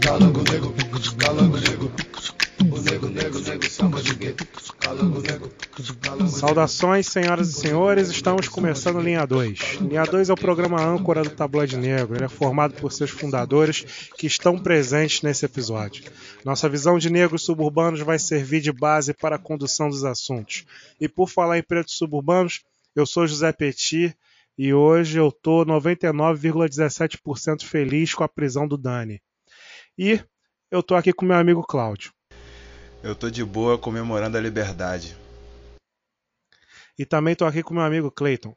Calango negro, calango negro. O negro, negro, negro, samba de gueto. Calango negro, calango negro. Saudações, senhoras e senhores. Estamos começando Linha 2. Linha 2 é o programa âncora do Tabloide Negro. Ele é formado por seus fundadores que estão presentes nesse episódio. Nossa visão de negros suburbanos vai servir de base para a condução dos assuntos. E por falar em pretos suburbanos, eu sou José Petit. E hoje eu estou 99,17% feliz com a prisão do Dani. E eu estou aqui com meu amigo Cláudio. Eu estou de boa comemorando a liberdade. E também estou aqui com meu amigo Clayton.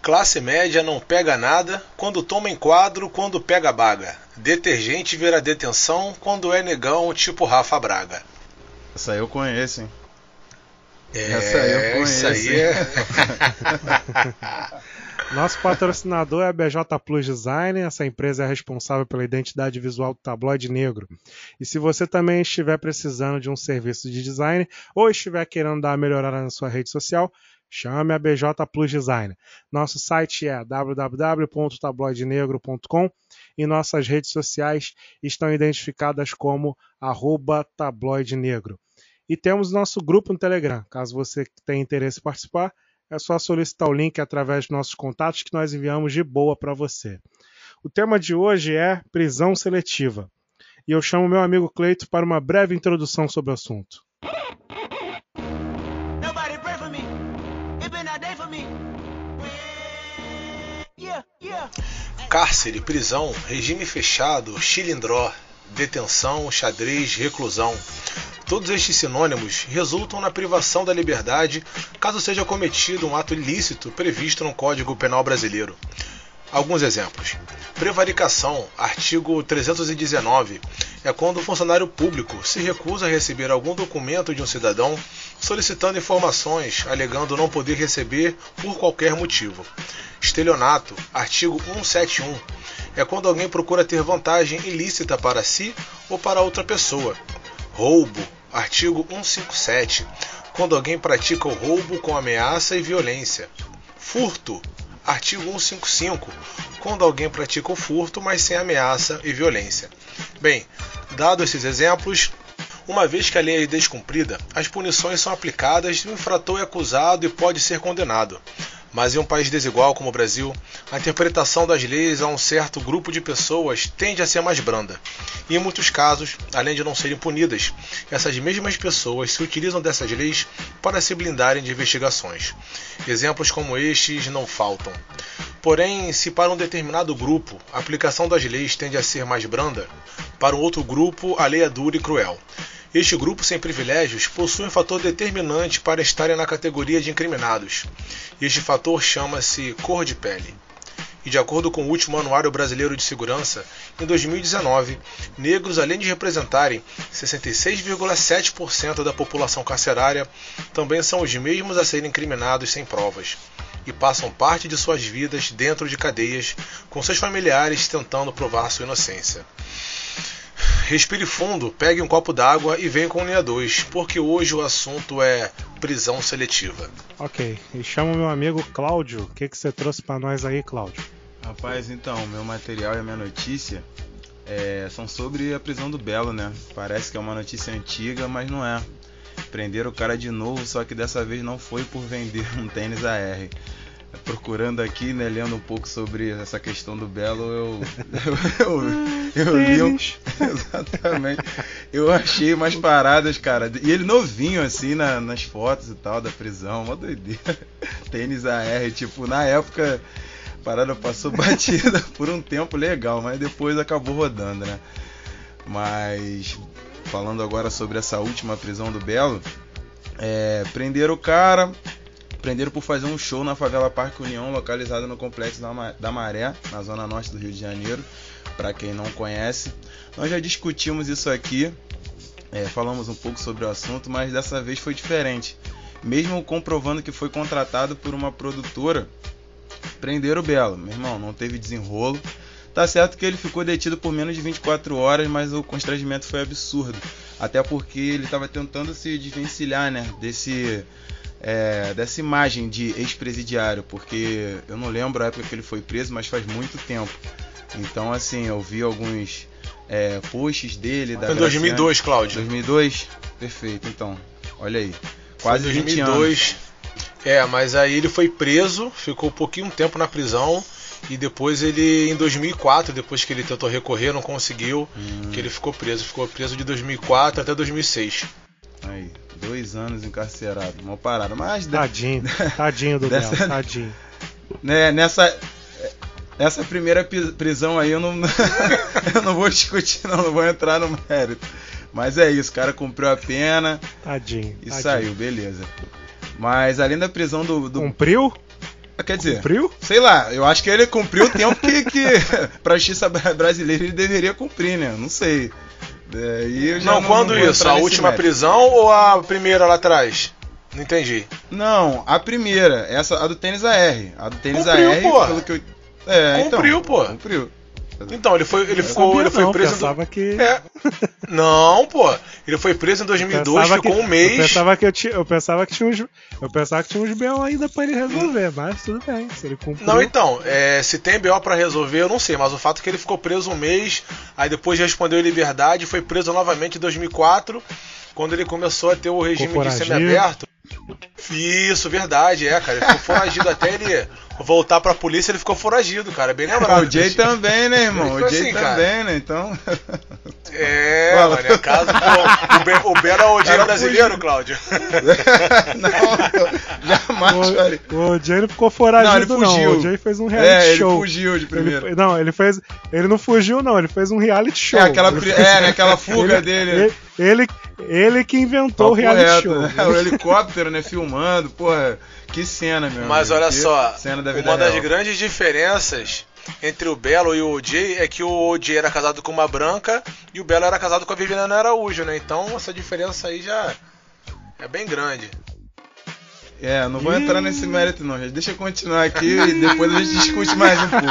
Classe média não pega nada, quando toma enquadro, quando pega baga. Detergente vira detenção, quando é negão tipo Rafa Braga. Essa eu conheço, hein? Essa eu conheço. Isso aí é... Nosso patrocinador é a BJ Plus Design, essa empresa é responsável pela identidade visual do Tabloide Negro. E se você também estiver precisando de um serviço de design ou estiver querendo dar uma melhorada na sua rede social, chame a BJ Plus Design. Nosso site é www.tabloidenegro.com e nossas redes sociais estão identificadas como @tabloidenegro. E temos nosso grupo no Telegram, caso você tenha interesse em participar. É só solicitar o link através dos nossos contatos que nós enviamos de boa para você. O tema de hoje é prisão seletiva. E eu chamo meu amigo Cleito para uma breve introdução sobre o assunto. Cárcere, prisão, regime fechado, xilindró, detenção, xadrez, reclusão. Todos estes sinônimos resultam na privação da liberdade caso seja cometido um ato ilícito previsto no Código Penal Brasileiro. Alguns exemplos. Prevaricação, artigo 319, é quando o funcionário público se recusa a receber algum documento de um cidadão solicitando informações, alegando não poder receber por qualquer motivo. Estelionato, artigo 171, é quando alguém procura ter vantagem ilícita para si ou para outra pessoa. Roubo, artigo 157, quando alguém pratica o roubo com ameaça e violência. Furto, artigo 155, quando alguém pratica o furto, mas sem ameaça e violência. Bem, dados esses exemplos, uma vez que a lei é descumprida, as punições são aplicadas e o infrator é acusado e pode ser condenado. Mas em um país desigual como o Brasil, a interpretação das leis a um certo grupo de pessoas tende a ser mais branda. E em muitos casos, além de não serem punidas, essas mesmas pessoas se utilizam dessas leis para se blindarem de investigações. Exemplos como estes não faltam. Porém, se para um determinado grupo a aplicação das leis tende a ser mais branda, para um outro grupo a lei é dura e cruel. Este grupo sem privilégios possui um fator determinante para estarem na categoria de incriminados. Este fator chama-se cor de pele. E de acordo com o último Anuário Brasileiro de Segurança, em 2019, negros, além de representarem 66,7% da população carcerária, também são os mesmos a serem incriminados sem provas. E passam parte de suas vidas dentro de cadeias, com seus familiares tentando provar sua inocência. Respire fundo, pegue um copo d'água e venha com Linha 2, porque hoje o assunto é prisão seletiva. Ok, e chamo meu amigo Cláudio. O que você trouxe para nós aí, Cláudio? Rapaz, então, meu material e a minha notícia são sobre a prisão do Belo, né? Parece que é uma notícia antiga, mas não é. Prenderam o cara de novo, só que dessa vez não foi por vender um tênis AR. Procurando aqui, né, lendo um pouco sobre essa questão do Belo, eu li um... Exatamente. Eu achei umas paradas, cara. E ele novinho, assim, nas fotos e tal, da prisão. Uma doideira. Tênis AR, tipo, na época, a parada passou batida por um tempo legal, mas depois acabou rodando, né? Mas, falando agora sobre essa última prisão do Belo, prenderam o cara... Prenderam por fazer um show na favela Parque União, localizada no Complexo da Maré, na zona norte do Rio de Janeiro, para quem não conhece. Nós já discutimos isso aqui, falamos um pouco sobre o assunto, mas dessa vez foi diferente. Mesmo comprovando que foi contratado por uma produtora, prenderam o Belo. Meu irmão, não teve desenrolo. Tá certo que ele ficou detido por menos de 24 horas, mas o constrangimento foi absurdo. Até porque ele estava tentando se desvencilhar, né, dessa imagem de ex-presidiário, porque eu não lembro a época que ele foi preso, mas faz muito tempo. Então, assim, eu vi alguns posts dele. Foi em 2002, Cláudio. 2002? Perfeito, então. Olha aí. Quase 20 anos. É, mas aí ele foi preso, ficou um pouquinho tempo na prisão. E depois ele, em 2004, depois que ele tentou recorrer, não conseguiu, que ele ficou preso. Ficou preso de 2004 até 2006. Aí, 2 anos encarcerado, uma parada. Mas tadinho do Léo, tadinho. Né, nessa primeira prisão aí eu não vou discutir, não vou entrar no mérito. Mas é isso, o cara cumpriu a pena. Tadinho. E saiu, beleza. Mas além da prisão do... Cumpriu? Quer dizer, cumpriu? Sei lá, eu acho que ele cumpriu o tempo que pra justiça brasileira ele deveria cumprir, né? Não sei. Eu já não, quando não isso? A última mérito. Prisão ou a primeira lá atrás? Não entendi. Não, a primeira, essa, a do tênis AR. A do tênis cumpriu, AR, pô. Pelo que eu... cumpriu, então, pô. Cumpriu. Então, ele foi preso. Pensava que... Não, pô. Ele foi preso em 2002, ficou um mês. Eu pensava que tinha uns B.O. ainda pra ele resolver, mas tudo bem. Se ele cumpriu... Não, então, se tem B.O. pra resolver, eu não sei, mas o fato é que ele ficou preso um mês, aí depois respondeu em liberdade, foi preso novamente em 2004, quando ele começou a ter o regime de semiaberto. Isso, verdade, cara. Ele ficou foragido até ele voltar pra polícia, ele ficou foragido, cara. Bem lembrado. O Jay também, né, irmão? O Jay assim, também, cara. Né? Então. Mano, é caso. O Belo é o Jay brasileiro, Cláudio. Não, jamais, cara. O Jay não ficou foragido, não. Fugiu. O Jay fez um reality show. Ele fugiu de primeiro. Ele não fugiu, não. Ele fez um reality show. Aquela fuga dele. Ele que inventou o reality show. Né? O helicóptero, né? Filmando, porra. Que cena, meu. Mas amigo, olha só, uma das grandes diferenças entre o Belo e o OJ é que o OJ era casado com uma branca e o Belo era casado com a Viviana Araújo, né? Então essa diferença aí já é bem grande. Não vou entrar nesse mérito não, gente. Deixa eu continuar aqui e depois a gente discute mais um pouco.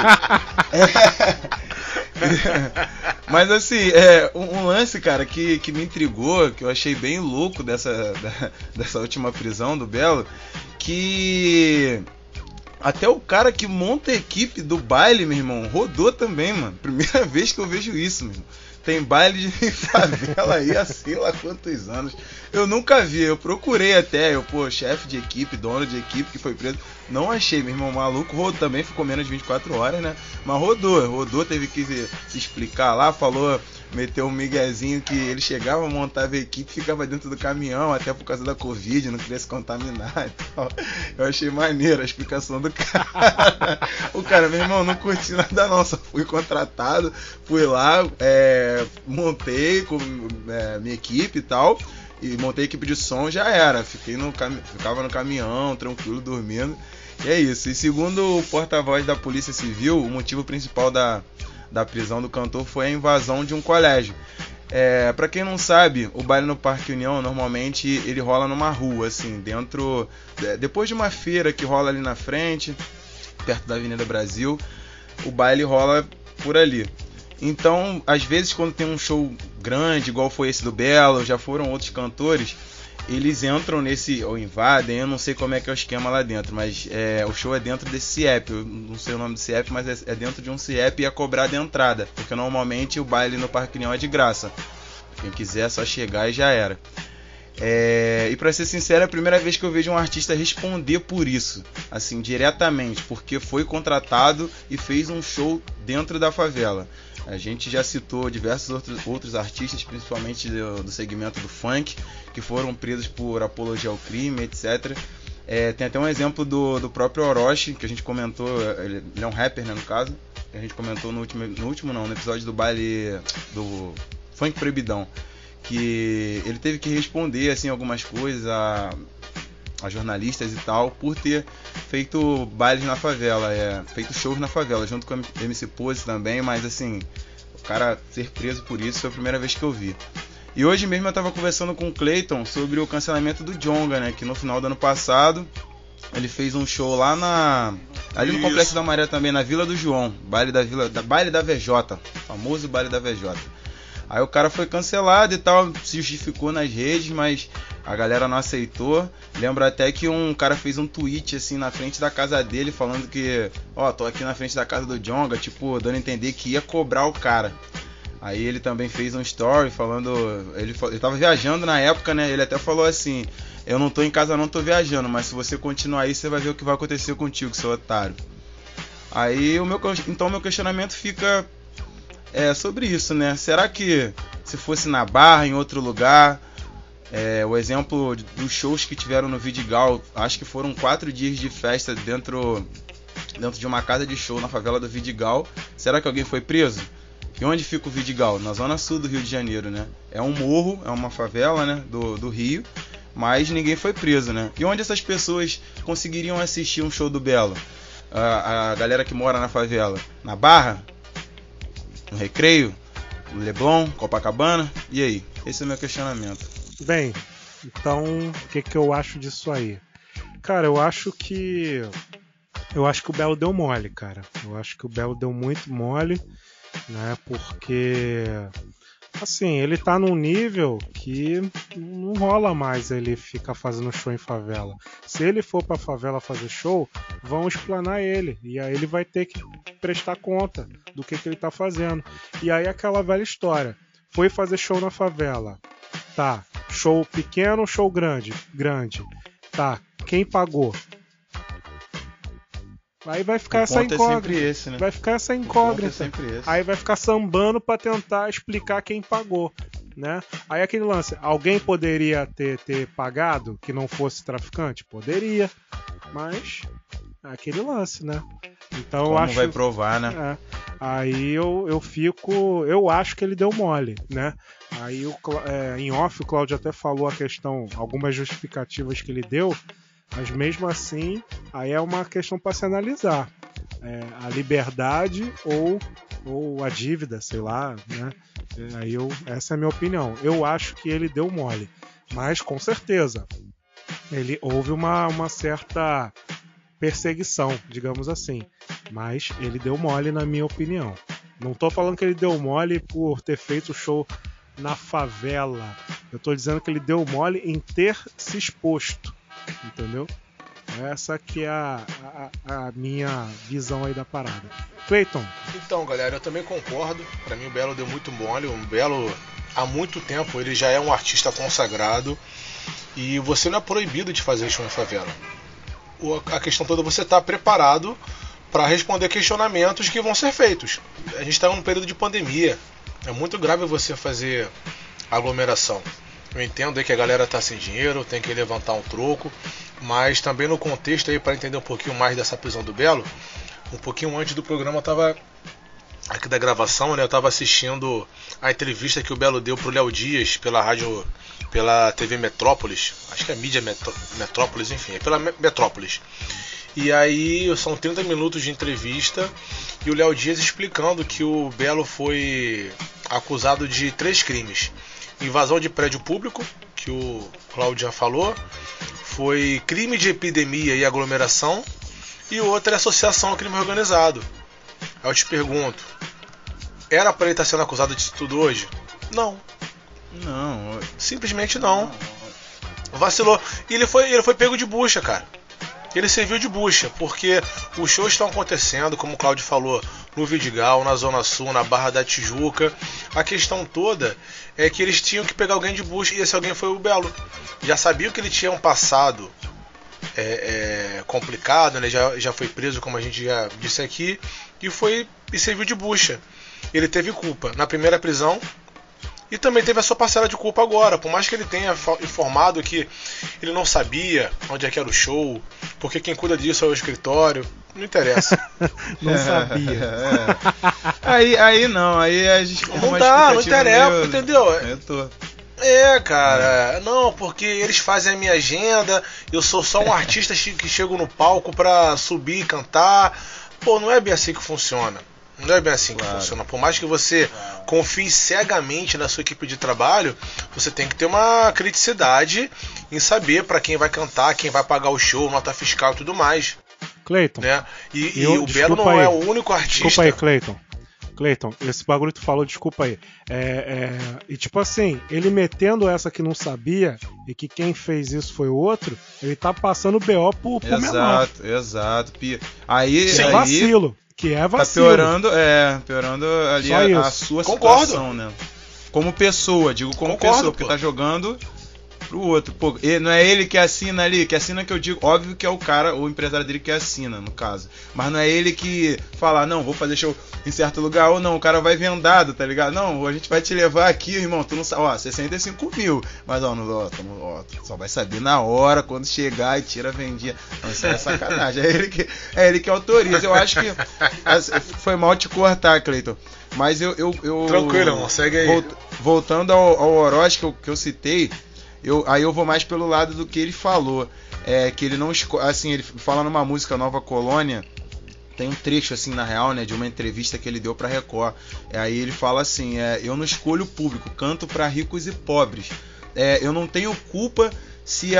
Mas assim, um lance, cara, que me intrigou, que eu achei bem louco dessa última prisão do Belo, que até o cara que monta a equipe do baile, meu irmão, rodou também, mano. Primeira vez que eu vejo isso, meu irmão. Tem baile de favela aí há sei lá quantos anos. Eu nunca vi, eu procurei até. Chefe de equipe, dono de equipe que foi preso. Não achei, meu irmão, maluco. Rodou também, ficou menos de 24 horas, né? Mas rodou, teve que se explicar lá, falou... Meteu um miguezinho que ele chegava, montava a equipe, ficava dentro do caminhão, até por causa da Covid, não queria se contaminar e tal. Eu achei maneiro a explicação do cara. O cara, meu irmão, não curti nada não, só fui contratado, fui lá, montei com minha equipe e tal, e montei a equipe de som, já era. Ficava no caminhão, tranquilo, dormindo, e é isso. E segundo o porta-voz da Polícia Civil, o motivo principal da prisão do cantor foi a invasão de um colégio. Pra quem não sabe, o baile no Parque União normalmente ele rola numa rua, assim, dentro. Depois de uma feira que rola ali na frente, perto da Avenida Brasil, o baile rola por ali. Então, às vezes, quando tem um show grande, igual foi esse do Belo, já foram outros cantores, eles entram nesse, ou invadem, eu não sei como é que é o esquema lá dentro, mas o show é dentro desse CIEP, eu não sei o nome do CIEP, mas é dentro de um CIEP e é cobrada a entrada, porque normalmente o baile no Parque União é de graça, quem quiser é só chegar e já era. E pra ser sincero, é a primeira vez que eu vejo um artista responder por isso, assim, diretamente, porque foi contratado e fez um show dentro da favela. A gente já citou diversos outros artistas, principalmente do segmento do funk, que foram presos por apologia ao crime, etc. Tem até um exemplo do próprio Orochi, que a gente comentou, ele é um rapper, né, no caso, que a gente comentou no episódio do baile do Funk Proibidão, que ele teve que responder, assim, algumas coisas a jornalistas e tal, por ter feito bailes na favela, feito shows na favela, junto com a MC Pose também, mas assim, o cara ser preso por isso foi a primeira vez que eu vi. E hoje mesmo eu tava conversando com o Clayton sobre o cancelamento do Jonga, né, que no final do ano passado, ele fez um show lá ali no Complexo da Maré também, na Vila do João, Baile da VJ, famoso Baile da VJ. Aí o cara foi cancelado e tal, se justificou nas redes, mas a galera não aceitou. Lembro até que um cara fez um tweet assim na frente da casa dele, falando que, tô aqui na frente da casa do Jonga, tipo, dando a entender que ia cobrar o cara. Aí ele também fez um story falando... Ele tava viajando na época, né? Ele até falou assim... Eu não tô em casa, não tô viajando. Mas se você continuar aí, você vai ver o que vai acontecer contigo, seu otário. Aí meu questionamento fica... sobre isso, né? Será que se fosse na Barra, em outro lugar... o exemplo dos shows que tiveram no Vidigal... Acho que foram 4 dias de festa dentro de uma casa de show na favela do Vidigal. Será que alguém foi preso? E onde fica o Vidigal? Na zona sul do Rio de Janeiro, né? É um morro, é uma favela, né? Do Rio, mas ninguém foi preso, né? E onde essas pessoas conseguiriam assistir um show do Belo? A galera que mora na favela? Na Barra? No Recreio? No Leblon? Copacabana? E aí? Esse é o meu questionamento. Bem, então o que eu acho disso aí? Cara, eu acho que o Belo deu mole, cara. Eu acho que o Belo deu muito mole, né? Porque, assim, ele tá num nível que não rola mais ele ficar fazendo show em favela. Se ele for pra favela fazer show, vão explanar ele. E aí ele vai ter que prestar conta do que ele tá fazendo. E aí aquela velha história. Foi fazer show na favela. Tá. Show pequeno, show grande? Grande. Tá. Quem pagou? Aí vai ficar essa incógnita. É esse, né? Vai ficar essa incógnita. É aí vai ficar sambando pra tentar explicar quem pagou, né? Aí aquele lance, alguém poderia ter pagado que não fosse traficante? Poderia, mas é aquele lance, né? Então como eu acho, vai provar, né? É, aí eu acho que ele deu mole, né? Aí em off o Cláudio até falou a questão, algumas justificativas que ele deu. Mas mesmo assim, aí é uma questão para se analisar. A liberdade ou a dívida, sei lá, né? Essa é a minha opinião. Eu acho que ele deu mole. Mas, com certeza, houve uma certa perseguição, digamos assim. Mas ele deu mole, na minha opinião. Não estou falando que ele deu mole por ter feito o show na favela. Eu estou dizendo que ele deu mole em ter se exposto. Entendeu? Essa que é a minha visão aí da parada. Clayton. Então, galera, eu também concordo. Pra mim o Belo deu muito mole. O Belo, há muito tempo, ele já é um artista consagrado. E você não é proibido de fazer show em favela. A questão toda é você estar preparado pra responder questionamentos que vão ser feitos. A gente tá num período de pandemia. É muito grave você fazer aglomeração. Eu entendo aí que a galera tá sem dinheiro, tem que levantar um troco, mas também no contexto aí, para entender um pouquinho mais dessa prisão do Belo, um pouquinho antes do programa eu tava, aqui da gravação, né, eu tava assistindo a entrevista que o Belo deu pro Léo Dias pela rádio, pela TV Metrópolis, acho que é Mídia Metrópolis, enfim, é pela Metrópolis. E aí são 30 minutos de entrevista e o Léo Dias explicando que o Belo foi acusado de 3 crimes. Invasão de prédio público, que o Cláudio já falou, foi crime de epidemia e aglomeração, e outro é associação ao crime organizado. Aí eu te pergunto, era para ele estar sendo acusado disso tudo hoje? Não. Não. Simplesmente não. Vacilou. E ele foi pego de bucha, cara. Ele serviu de bucha, porque os shows estão acontecendo, como o Cláudio falou, no Vidigal, na Zona Sul, na Barra da Tijuca. A questão toda é que eles tinham que pegar alguém de bucha, e esse alguém foi o Belo. Já sabiam que ele tinha um passado complicado, né? Já foi preso, como a gente já disse aqui, e serviu de bucha. Ele teve culpa na primeira prisão, e também teve a sua parcela de culpa agora. Por mais que ele tenha informado que ele não sabia onde é que era o show, porque quem cuida disso é o escritório, não interessa. Não sabia. Aí não, aí a gente... Não dá, não interessa, meu, entendeu? Eu tô... cara, não, porque eles fazem a minha agenda, eu sou só um artista que chego no palco pra subir e cantar. Pô, não é bem assim que funciona. Não é bem assim que funciona. Por mais que você confie cegamente na sua equipe de trabalho, você tem que ter uma criticidade em saber para quem vai cantar, quem vai pagar o show, nota fiscal e tudo mais. Clayton, né? E o Belo não é o único artista. Desculpa aí, Clayton, esse bagulho que tu falou, desculpa aí. E tipo assim, ele metendo essa que não sabia, e que quem fez isso foi o outro, ele tá passando o BO pro menor. Exato. Aí, sem vacilo, que é vacilo. Tá piorando ali a sua situação, né? Como pessoa, digo, porque tá jogando pro outro. Pô, não é ele que assina ali, que assina que eu digo, óbvio que é o cara, o empresário dele que assina, no caso. Mas não é ele que fala, não, vou fazer show em certo lugar, ou não, o cara vai vendado, tá ligado? Não, a gente vai te levar aqui, irmão, tu não sabe, ó, 65 mil, mas ó, tu só vai saber na hora, quando chegar e tira a vendinha. Não, isso é sacanagem, é ele que autoriza. Eu acho que, foi mal te cortar, Cleiton. Mas eu tranquilo, irmão, segue aí. Voltando ao Orochi que eu citei, aí eu vou mais pelo lado do que ele falou, que ele não, assim, ele fala numa música Nova Colônia, tem um trecho assim na real, né, de uma entrevista que ele deu pra Record, aí ele fala assim, eu não escolho o público, canto pra ricos e pobres, eu não tenho culpa se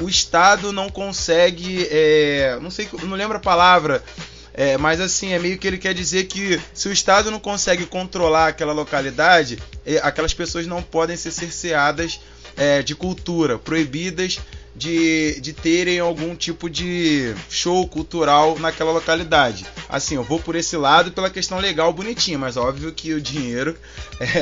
o Estado não consegue, não sei, não lembro a palavra, mas assim, é meio que ele quer dizer que se o Estado não consegue controlar aquela localidade, aquelas pessoas não podem ser cerceadas de cultura, proibidas de terem algum tipo de show cultural naquela localidade. Assim, eu vou por esse lado pela questão legal, bonitinha, mas óbvio que o dinheiro...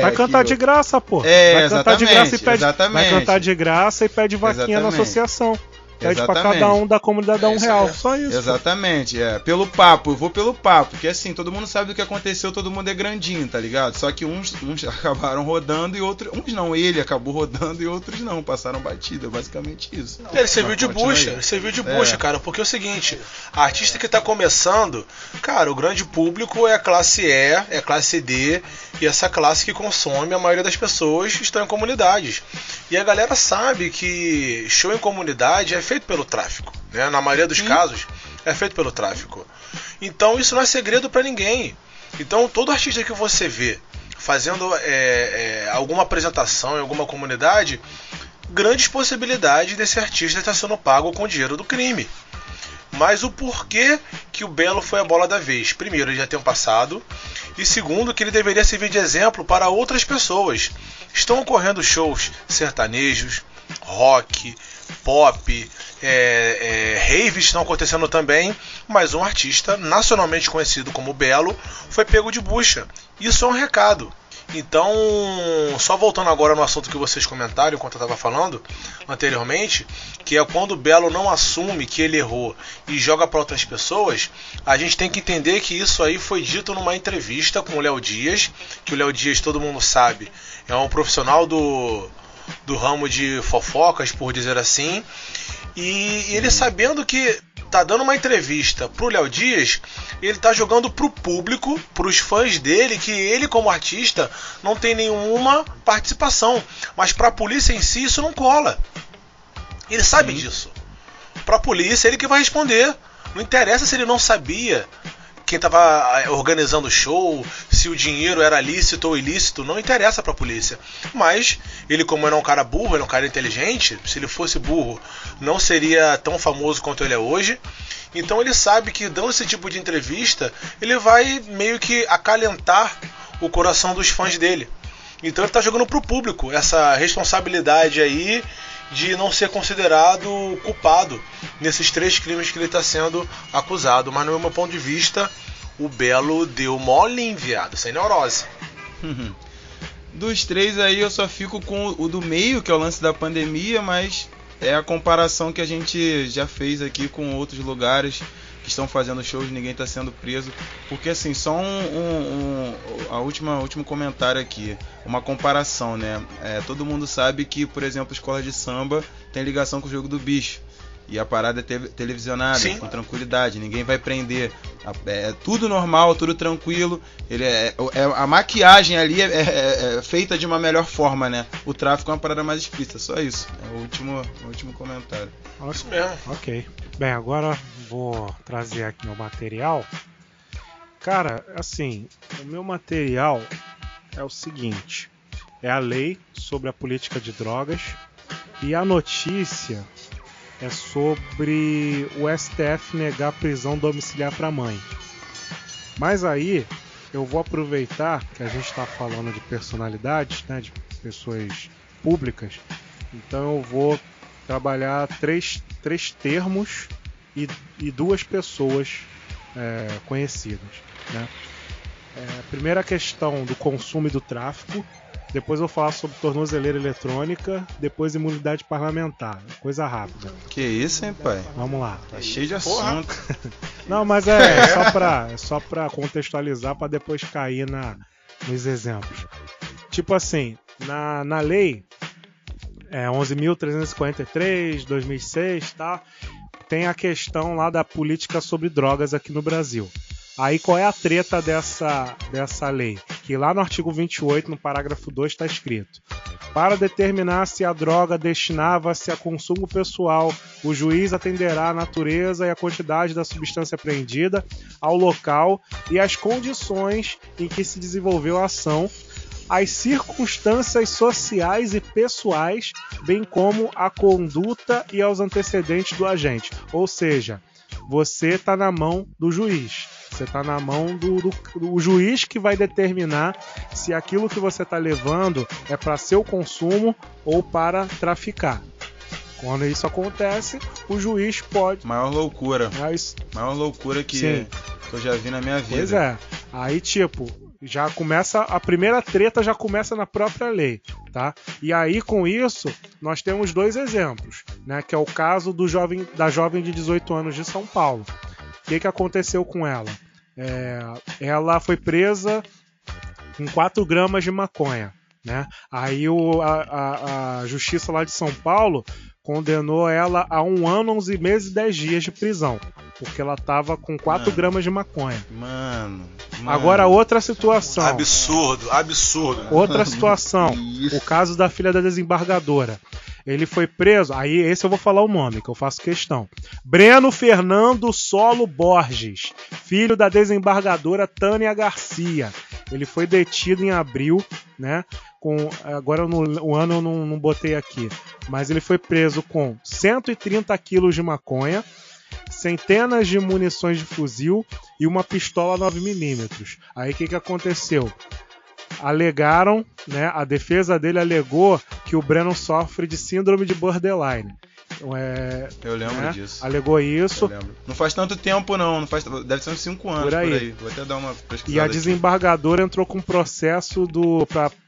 vai cantar de graça, pô. Vai cantar de graça e pede, vai cantar de graça e pede vaquinha na associação. Pede pra cada um da comunidade R$1, só isso. Exatamente, pelo papo, eu vou pelo papo, porque assim, todo mundo sabe o que aconteceu, todo mundo é grandinho, tá ligado? Só que uns acabaram rodando e outros... Uns não, ele acabou rodando e outros não, passaram batida, basicamente isso. Ele serviu de bucha, cara, porque é o seguinte, a artista que tá começando, cara, o grande público é a classe E, é a classe D, e essa classe que consome, a maioria das pessoas estão em comunidades. E a galera sabe que show em comunidade é feito pelo tráfico, né? Na maioria dos casos é feito pelo tráfico. Então isso não é segredo pra ninguém. Então todo artista que você vê fazendo alguma apresentação em alguma comunidade, grandes possibilidades desse artista estar sendo pago com o dinheiro do crime. Mas o porquê que o Belo foi a bola da vez? Primeiro, ele já tem um passado. E segundo, que ele deveria servir de exemplo para outras pessoas. Estão ocorrendo shows sertanejos, rock, pop, raves estão acontecendo também, mas um artista nacionalmente conhecido como Belo foi pego de bucha. Isso é um recado. Então, só voltando agora no assunto que vocês comentaram, enquanto eu estava falando anteriormente, que é quando o Belo não assume que ele errou e joga para outras pessoas, a gente tem que entender que isso aí foi dito numa entrevista com o Léo Dias, que o Léo Dias, todo mundo sabe, é um profissional do ramo de fofocas, por dizer assim, e ele sabendo que tá dando uma entrevista pro Léo Dias, ele tá jogando pro público, pros fãs dele, que ele como artista não tem nenhuma participação, mas pra polícia em si isso não cola, ele sabe disso, pra polícia ele que vai responder, não interessa se ele não sabia quem estava organizando o show, se o dinheiro era lícito ou ilícito, não interessa para a polícia. Mas ele, como era um cara burro, ele é um cara inteligente, se ele fosse burro, não seria tão famoso quanto ele é hoje. Então ele sabe que dando esse tipo de entrevista, ele vai meio que acalentar o coração dos fãs dele. Então ele está jogando para o público essa responsabilidade aí de não ser considerado culpado nesses 3 crimes que ele está sendo acusado. Mas no meu ponto de vista, o Belo deu mole, viado, sem neurose. Dos 3 aí eu só fico com o do meio, que é o lance da pandemia, mas é a comparação que a gente já fez aqui com outros lugares que estão fazendo shows, ninguém está sendo preso. Porque assim, só último comentário aqui, uma comparação, né? Todo mundo sabe que, por exemplo, a escola de samba tem ligação com o jogo do bicho. E a parada é televisionada, sim, com tranquilidade, ninguém vai prender. É tudo normal, tudo tranquilo. A maquiagem ali é feita de uma melhor forma, né? O tráfico é uma parada mais explícita, só isso. É o último comentário. Isso mesmo. Ok. Bem, agora vou trazer aqui meu material. Cara, assim, o meu material é o seguinte: é a lei sobre a política de drogas e a notícia é sobre o STF negar prisão domiciliar para mãe. Mas aí eu vou aproveitar que a gente está falando de personalidades, né, de pessoas públicas, Então eu vou trabalhar três termos e duas pessoas conhecidas, né? Primeira questão do consumo e do tráfico, depois eu falo sobre tornozeleira eletrônica, depois imunidade parlamentar, coisa rápida. Que isso, hein, pai? Vamos lá. Tá cheio de assunto. Não, mas é só pra contextualizar, pra depois cair nos exemplos. Tipo assim, na lei 11.343, 2006, tá? Tem a questão lá da política sobre drogas aqui no Brasil. Aí qual é a treta dessa lei? Que lá no artigo 28, no parágrafo 2, está escrito: para determinar se a droga destinava-se a consumo pessoal, o juiz atenderá à natureza e à quantidade da substância apreendida, ao local e às condições em que se desenvolveu a ação, às circunstâncias sociais e pessoais, bem como à conduta e aos antecedentes do agente. Ou seja, você está na mão do juiz. Você está na mão do juiz que vai determinar se aquilo que você está levando é para seu consumo ou para traficar. Quando isso acontece, o juiz pode... Maior loucura. Maior loucura que eu já vi na minha vida. Pois é. Aí, tipo, já começa... A primeira treta já começa na própria lei, tá? E aí, com isso, nós temos dois exemplos, né? Que é o caso da jovem de 18 anos de São Paulo. O que aconteceu com ela? Ela foi presa com 4 gramas de maconha, né? Aí a justiça lá de São Paulo condenou ela a 1 ano, 11 meses e 10 dias de prisão, porque ela tava com 4 gramas de maconha. Mano. Agora outra situação. Absurdo. Outra situação. O caso da filha da desembargadora. Ele foi preso, aí esse eu vou falar o nome, que eu faço questão. Breno Fernando Solo Borges, filho da desembargadora Tânia Garcia. Ele foi detido em abril, né? Agora o ano eu não botei aqui. Mas ele foi preso com 130 quilos de maconha, centenas de munições de fuzil e uma pistola 9mm. Aí o que aconteceu? Alegaram, né? A defesa dele alegou que o Breno sofre de síndrome de borderline. Eu lembro, né, disso. Alegou isso. Não faz tanto tempo, não. Deve ser uns 5 anos por aí. Vou até dar uma pesquisada. E a desembargadora entrou com um processo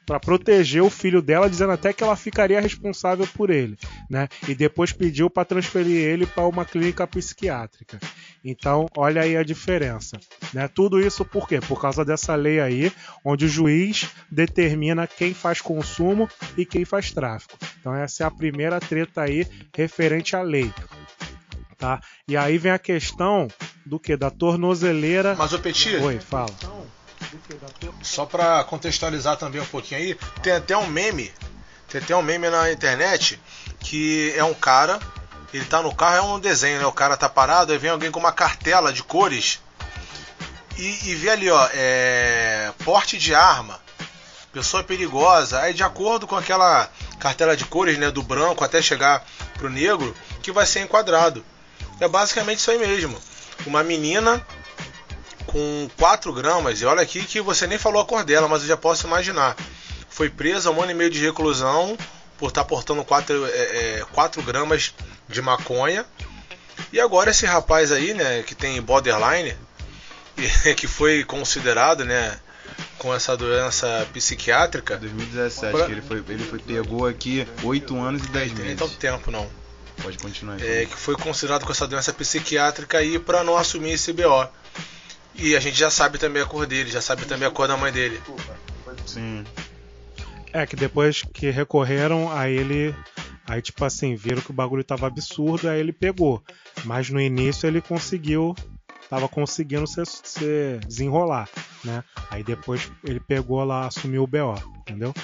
para proteger o filho dela, dizendo até que ela ficaria responsável por ele, né? E depois pediu para transferir ele para uma clínica psiquiátrica. Então, olha aí a diferença, né? Tudo isso por quê? Por causa dessa lei aí, onde o juiz determina quem faz consumo e quem faz tráfico. Então, essa é a primeira treta aí referente à lei, tá? E aí vem a questão do quê? Da tornozeleira... Mas o Petit... Oi, fala. Só para contextualizar também um pouquinho aí, tem até um meme na internet que é um cara... Ele tá no carro, é um desenho, né? O cara tá parado, aí vem alguém com uma cartela de cores e vê ali, ó, porte de arma, pessoa perigosa. Aí de acordo com aquela cartela de cores, né, do branco até chegar pro negro, que vai ser enquadrado. É basicamente isso aí mesmo. Uma menina com 4 gramas, e olha aqui que você nem falou a cor dela, mas eu já posso imaginar. Foi presa, 1 ano e meio de reclusão, por estar portando 4 gramas de maconha. E agora esse rapaz aí, né, que tem borderline, que foi considerado, né, com essa doença psiquiátrica... 2017, que ele pegou aqui 8 anos e 10 meses. Não tem tanto tempo, não. Pode continuar. Que foi considerado com essa doença psiquiátrica aí para não assumir esse BO. E a gente já sabe também a cor dele, já sabe também a cor da mãe dele. Sim. Que depois que recorreram, aí tipo assim, viram que o bagulho tava absurdo, aí ele pegou. Mas no início ele tava conseguindo se desenrolar, né? Aí depois ele pegou lá, assumiu o BO, entendeu?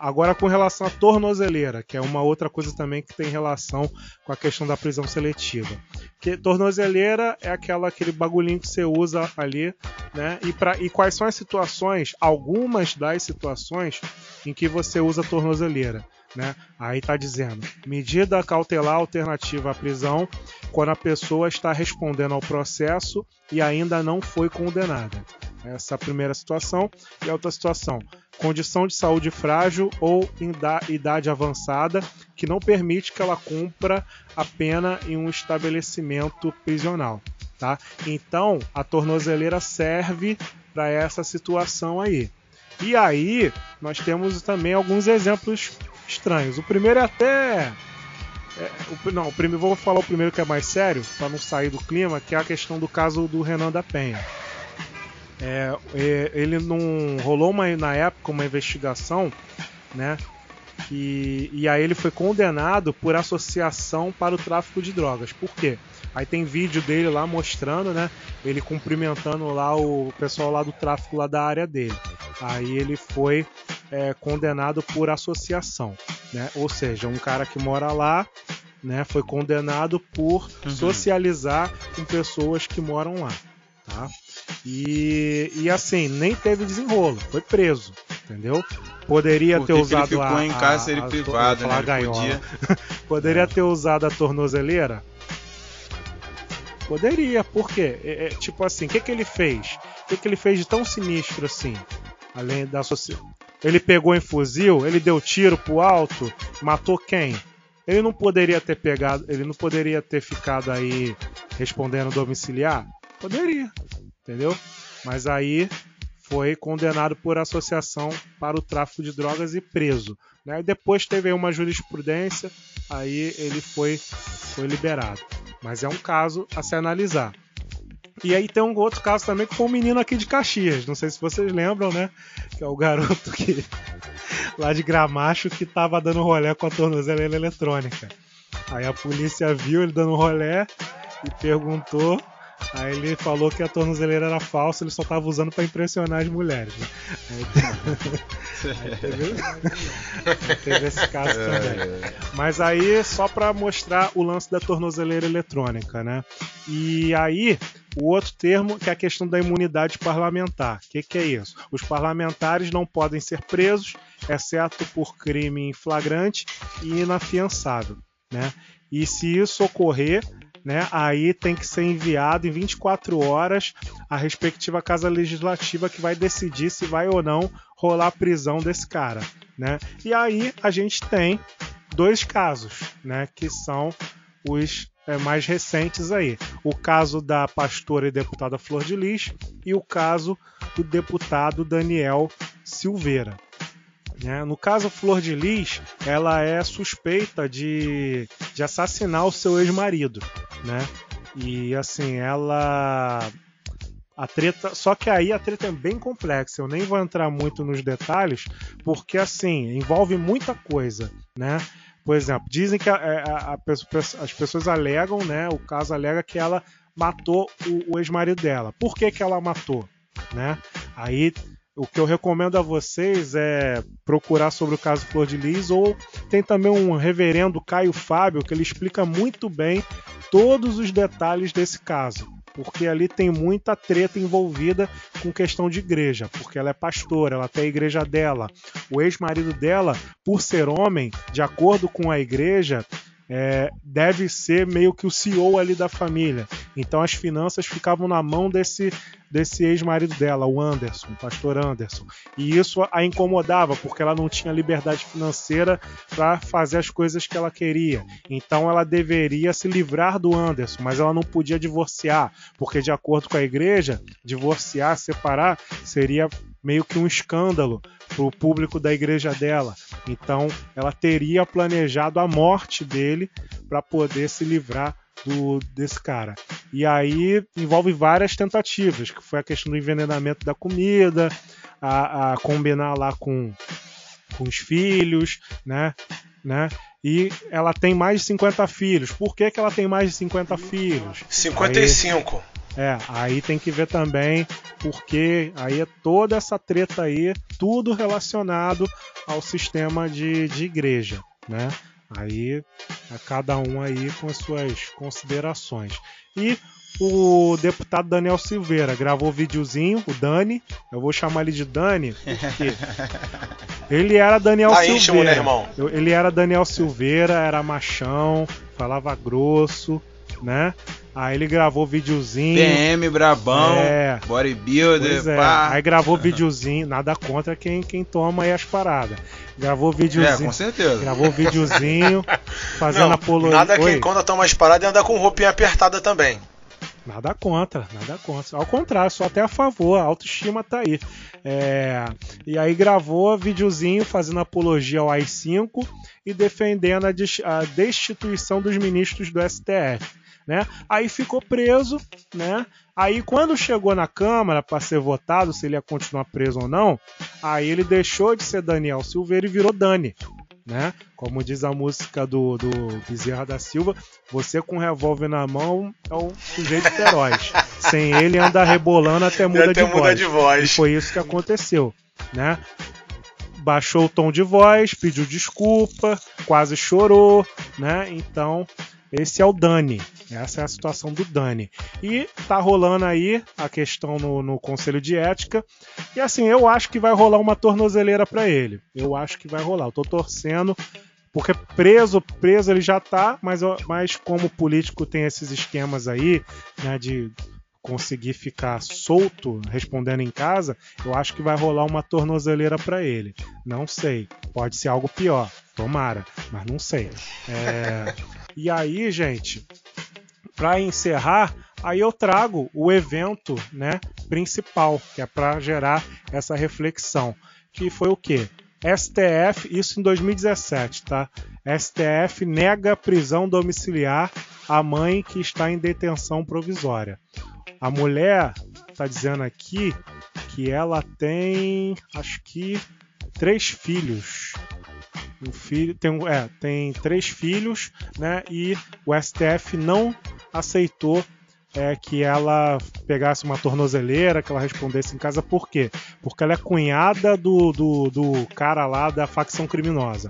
Agora com relação à tornozeleira, que é uma outra coisa também que tem relação com a questão da prisão seletiva. Porque tornozeleira é aquele bagulhinho que você usa ali, né? E quais são as situações, algumas das situações em que você usa tornozeleira, né? Aí tá dizendo: medida cautelar alternativa à prisão quando a pessoa está respondendo ao processo e ainda não foi condenada. Essa é a primeira situação. E a outra situação: condição de saúde frágil ou idade avançada, que não permite que ela cumpra a pena em um estabelecimento prisional. Tá? Então, a tornozeleira serve para essa situação aí. E aí, nós temos também alguns exemplos estranhos. O primeiro é até... vou falar o primeiro que é mais sério, para não sair do clima, que é a questão do caso do Renan da Penha. Ele não rolou na época uma investigação, né? E aí ele foi condenado por associação para o tráfico de drogas. Por quê? Aí tem vídeo dele lá mostrando, né? Ele cumprimentando lá o pessoal lá do tráfico lá da área dele. Aí ele foi condenado por associação, né? Ou seja, um cara que mora lá, né? Foi condenado por socializar com pessoas que moram lá, tá? E assim, nem teve desenrolo, foi preso, entendeu? Poderia porque ter usado ele ficou em cárcere privado, né? Gaiola. Poderia ter usado a tornozeleira? Poderia, por quê? Tipo assim, o que ele fez? O que ele fez de tão sinistro assim? Além da associação. Ele pegou em fuzil, ele deu tiro pro alto, matou quem? Ele não poderia ter pegado, ele não poderia ter ficado aí respondendo domiciliar? Poderia. Entendeu? Mas aí foi condenado por associação para o tráfico de drogas e preso, né? Depois teve uma jurisprudência, aí ele foi liberado. Mas é um caso a se analisar. E aí tem um outro caso também, que foi um menino aqui de Caxias, não sei se vocês lembram, né? Que é o garoto que lá de Gramacho, que estava dando rolé com a tornozeleira eletrônica. Aí a polícia viu ele dando rolé e perguntou. Aí ele falou que a tornozeleira era falsa, ele só estava usando para impressionar as mulheres. Né? Aí teve esse caso também. Mas aí, só para mostrar o lance da tornozeleira eletrônica, né? E aí, o outro termo, que é a questão da imunidade parlamentar. O que é isso? Os parlamentares não podem ser presos, exceto por crime em flagrante e inafiançável, né? E se isso ocorrer, né, aí tem que ser enviado em 24 horas a respectiva casa legislativa, que vai decidir se vai ou não rolar a prisão desse cara, né? E aí a gente tem dois casos, né, que são os mais recentes aí. O caso da pastora e deputada Flor de Lis e o caso do deputado Daniel Silveira. No caso, Flor de Lis, ela é suspeita de assassinar o seu ex-marido, né? E assim, a treta, só que aí a treta é bem complexa, eu nem vou entrar muito nos detalhes, porque assim, envolve muita coisa, né? Por exemplo, dizem que as pessoas alegam, né? O caso alega que ela matou o ex-marido dela. Por que ela matou, né? Aí o que eu recomendo a vocês é procurar sobre o caso Flor de Lis, ou tem também um reverendo Caio Fábio, que ele explica muito bem todos os detalhes desse caso, porque ali tem muita treta envolvida com questão de igreja, porque ela é pastora, ela tem a igreja dela. O ex-marido dela, por ser homem, de acordo com a igreja, deve ser meio que o CEO ali da família. Então as finanças ficavam na mão desse ex-marido dela, o Anderson, o pastor Anderson. E isso a incomodava, porque ela não tinha liberdade financeira para fazer as coisas que ela queria. Então ela deveria se livrar do Anderson, mas ela não podia divorciar, porque de acordo com a igreja, divorciar, separar, seria meio que um escândalo para o público da igreja dela. Então ela teria planejado a morte dele para poder se livrar desse cara. E aí envolve várias tentativas, que foi a questão do envenenamento da comida, a combinar lá com os filhos, né? E ela tem mais de 50 filhos. Por que ela tem mais de 50 filhos? 55. Aí tem que ver também, porque aí é toda essa treta aí, tudo relacionado ao sistema de igreja, né? Aí, a cada um aí com as suas considerações. E o deputado Daniel Silveira gravou um videozinho, o Dani, eu vou chamar ele de Dani, porque ele era Daniel Silveira. Íntimo, né, irmão? Ele era Daniel Silveira, era machão, falava grosso, né? Aí ele gravou videozinho. PM, brabão, bodybuilder, pá. Aí gravou videozinho, nada contra quem toma aí as paradas. Gravou videozinho. É, com certeza. Gravou videozinho, fazendo apologia. Nada quem conta toma as paradas e anda com roupinha apertada também. Nada contra, nada contra. Ao contrário, só até a favor, a autoestima tá aí. E aí gravou videozinho fazendo apologia ao AI-5 e defendendo a destituição dos ministros do STF. Né? Aí ficou preso, né? Aí quando chegou na Câmara para ser votado, se ele ia continuar preso ou não, aí ele deixou de ser Daniel Silveira e virou Dani, né? Como diz a música do Bezerra da Silva, você com um revólver na mão é um sujeito feroz. Sem ele anda rebolando até muda de voz. E foi isso que aconteceu, né? Baixou o tom de voz, pediu desculpa, quase chorou, né? Então esse é o Dani. Essa é a situação do Dani. E tá rolando aí a questão no Conselho de Ética. E assim, eu acho que vai rolar uma tornozeleira pra ele. Eu acho que vai rolar. Eu tô torcendo, porque preso ele já tá, mas como político tem esses esquemas aí, né, de conseguir ficar solto, respondendo em casa, eu acho que vai rolar uma tornozeleira pra ele. Não sei. Pode ser algo pior. Tomara. Mas não sei. E aí, gente, para encerrar, aí eu trago o evento, né, principal, que é para gerar essa reflexão, que foi o quê? STF, isso em 2017, tá? STF nega prisão domiciliar à mãe que está em detenção provisória. A mulher está dizendo aqui que ela tem, acho que, 3 filhos. Tem 3 filhos, né? E o STF não aceitou que ela pegasse uma tornozeleira, que ela respondesse em casa. Por quê? Porque ela é cunhada do cara lá da facção criminosa,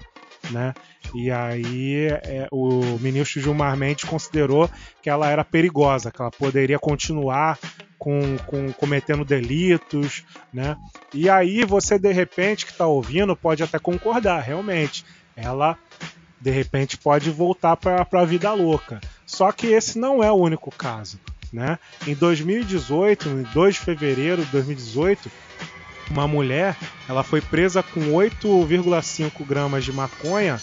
né? E aí o ministro Gilmar Mendes considerou que ela era perigosa, que ela poderia continuar cometendo delitos, né? E aí você, de repente, que está ouvindo, pode até concordar, realmente. Ela, de repente, pode voltar para a vida louca. Só que esse não é o único caso, né? Em 2018, em 2 de fevereiro de 2018, uma mulher, ela foi presa com 8,5 gramas de maconha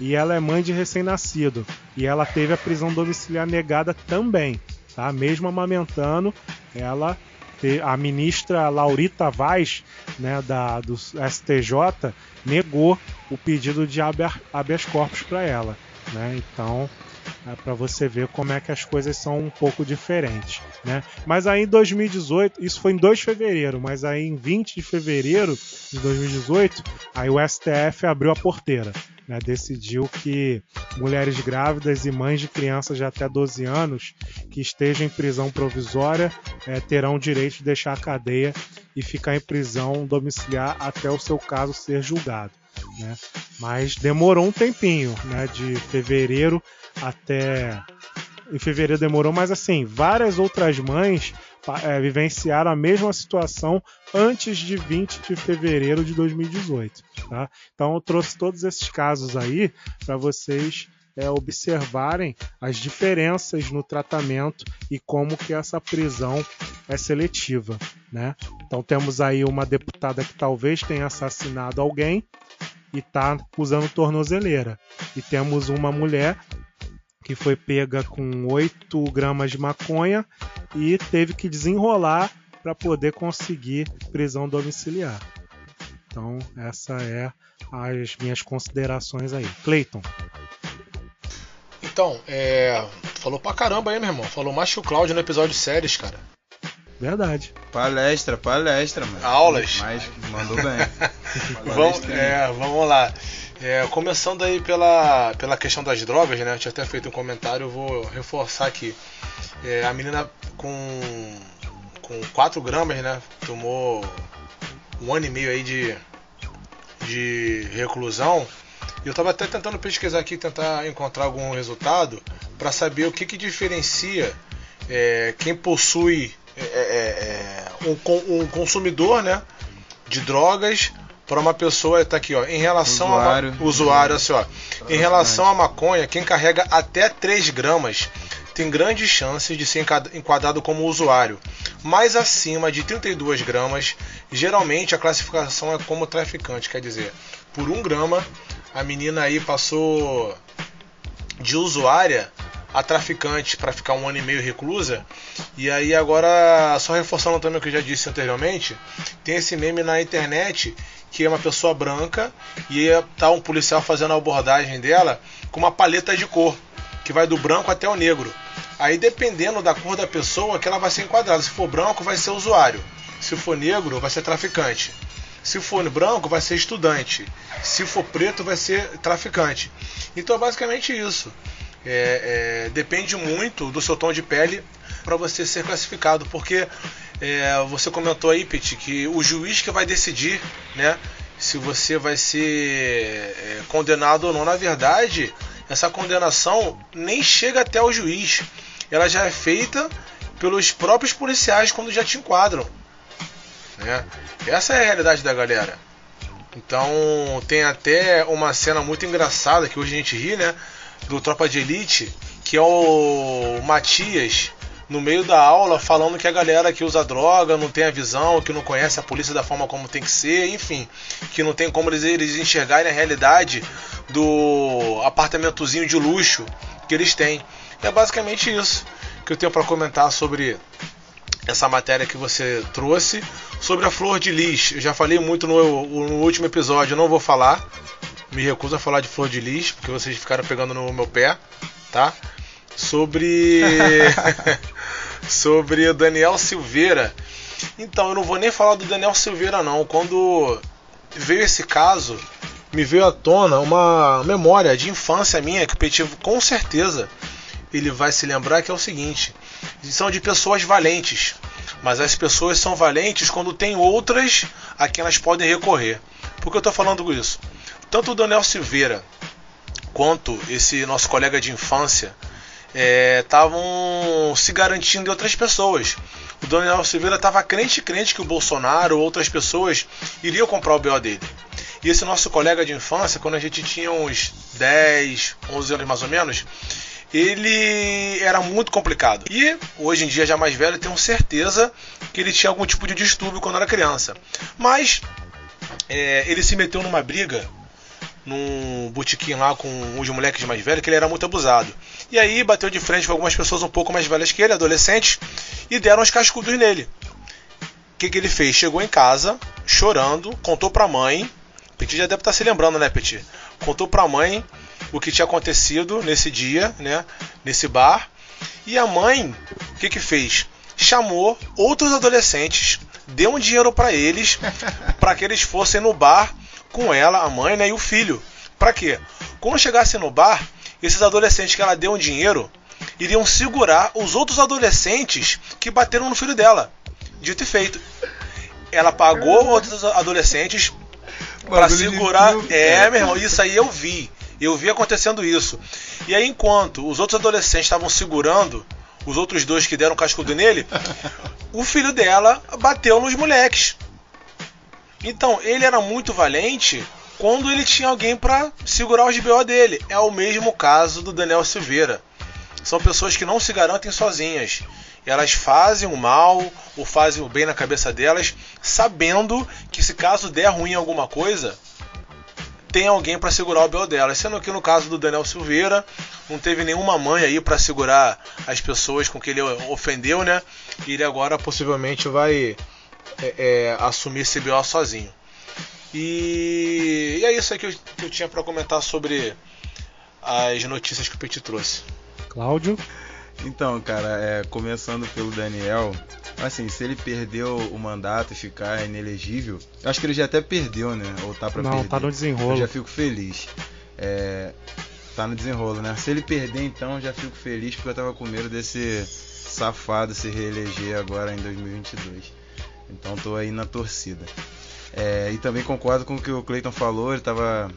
e ela é mãe de recém-nascido. E ela teve a prisão domiciliar negada também. Tá? Mesmo amamentando, a ministra Laurita Vaz, né, do STJ, negou o pedido de habeas corpus para ela, né? Então, é para você ver como é que as coisas são um pouco diferentes, né? Mas aí em 2018, isso foi em 2 de fevereiro, mas aí em 20 de fevereiro de 2018, aí o STF abriu a porteira, né? Decidiu que mulheres grávidas e mães de crianças de até 12 anos que estejam em prisão provisória terão o direito de deixar a cadeia e ficar em prisão domiciliar até o seu caso ser julgado, né? Mas demorou um tempinho, né? De fevereiro até... Em fevereiro demorou, mas assim, várias outras mães vivenciaram a mesma situação antes de 20 de fevereiro de 2018. Tá? Então eu trouxe todos esses casos aí para vocês observarem as diferenças no tratamento e como que essa prisão é seletiva, né? Então temos aí uma deputada que talvez tenha assassinado alguém e está usando tornozeleira. E temos uma mulher que foi pega com 8 gramas de maconha e teve que desenrolar para poder conseguir prisão domiciliar. Então, essa é as minhas considerações aí. Cleiton. Então, falou pra caramba aí, meu irmão. Falou mais que o Cláudio no episódio de séries, cara. Verdade. Palestra, mano. Aulas. Mas mandou bem. Vamos lá. Começando aí pela questão das drogas, né? Eu tinha até feito um comentário, eu vou reforçar aqui. A menina com 4 gramas, né? Tomou 1 ano e meio aí de reclusão. E eu estava até tentando pesquisar aqui, tentar encontrar algum resultado para saber o que diferencia quem possui um consumidor, né, de drogas. Para uma pessoa, tá aqui, ó, em relação usuário, assim, ó, em relação à maconha, quem carrega até 3 gramas tem grandes chances de ser enquadrado como usuário, mas acima de 32 gramas, geralmente a classificação é como traficante, quer dizer, por 1 grama a menina aí passou de usuária a traficante para ficar 1 ano e meio reclusa. E aí agora, só reforçando também o que eu já disse anteriormente, tem esse meme na internet que é uma pessoa branca e tá um policial fazendo a abordagem dela com uma paleta de cor que vai do branco até o negro. Aí dependendo da cor da pessoa que ela vai ser enquadrada, se for branco vai ser usuário, se for negro vai ser traficante, se for branco vai ser estudante, se for preto vai ser traficante. Então é basicamente isso. Depende muito do seu tom de pele para você ser classificado, porque você comentou aí, Pete, que o juiz que vai decidir, né, se você vai ser condenado ou não. Na verdade, essa condenação nem chega até o juiz, ela já é feita pelos próprios policiais quando já te enquadram, né? Essa é a realidade da galera. Então tem até uma cena muito engraçada que hoje a gente ri, né, do Tropa de Elite, que é o Matias no meio da aula falando que a galera que usa droga não tem a visão, que não conhece a polícia da forma como tem que ser, enfim, que não tem como eles enxergarem a realidade do apartamentozinho de luxo que eles têm. É basicamente isso que eu tenho para comentar sobre essa matéria que você trouxe. Sobre a Flor de Lis, eu já falei muito no último episódio, eu não vou falar. Me recuso a falar de Flor de Lis, porque vocês ficaram pegando no meu pé, tá? Sobre o Daniel Silveira. Então, eu não vou nem falar do Daniel Silveira, não. Quando veio esse caso, me veio à tona uma memória de infância minha, que o Petivo, com certeza, ele vai se lembrar, que é o seguinte. São de pessoas valentes, mas as pessoas são valentes quando tem outras a quem elas podem recorrer. Por que eu tô falando isso? Tanto o Daniel Silveira quanto esse nosso colega de infância estavam se garantindo de outras pessoas. O Daniel Silveira estava crente que o Bolsonaro ou outras pessoas iriam comprar o BO dele. E esse nosso colega de infância, quando a gente tinha uns 10, 11 anos mais ou menos, ele era muito complicado. E hoje em dia, já mais velho, eu tenho certeza que ele tinha algum tipo de distúrbio quando era criança. Mas ele se meteu numa briga num botequim lá com uns moleques mais velhos, que ele era muito abusado. E aí bateu de frente com algumas pessoas um pouco mais velhas que ele, adolescentes, e deram uns cascudos nele. O que ele fez? Chegou em casa, chorando, contou pra mãe. Petit já deve estar se lembrando, né, Petit? Contou pra mãe o que tinha acontecido nesse dia, né, nesse bar. E a mãe, o que fez? Chamou outros adolescentes, deu um dinheiro pra eles, pra que eles fossem no bar com ela, a mãe, né, e o filho. Pra quê? Quando chegasse no bar, esses adolescentes que ela deu um dinheiro iriam segurar os outros adolescentes que bateram no filho dela. Dito e feito. Ela pagou outros adolescentes pra segurar. Meu irmão, isso aí eu vi. Eu vi acontecendo isso. E aí, enquanto os outros adolescentes estavam segurando os outros dois que deram cascudo nele, o filho dela bateu nos moleques. Então, ele era muito valente quando ele tinha alguém para segurar os BO dele. É o mesmo caso do Daniel Silveira. São pessoas que não se garantem sozinhas. Elas fazem o mal ou fazem o bem na cabeça delas, sabendo que se caso der ruim em alguma coisa, tem alguém para segurar o BO delas. Sendo que no caso do Daniel Silveira, não teve nenhuma mãe aí para segurar as pessoas com que ele ofendeu, né? E ele agora possivelmente vai assumir esse BO sozinho. E é isso aí que eu tinha para comentar sobre as notícias que o Petit trouxe. Cláudio? Então, cara, começando pelo Daniel, assim, se ele perdeu o mandato e ficar inelegível, eu acho que ele já até perdeu, né? Ou tá pra perder. Não, tá no desenrolo. Eu já fico feliz. Tá no desenrolo, né? Se ele perder, então, eu já fico feliz, porque eu tava com medo desse safado se reeleger agora em 2022. Então tô aí na torcida. E também concordo com o que o Cleiton falou, ele tava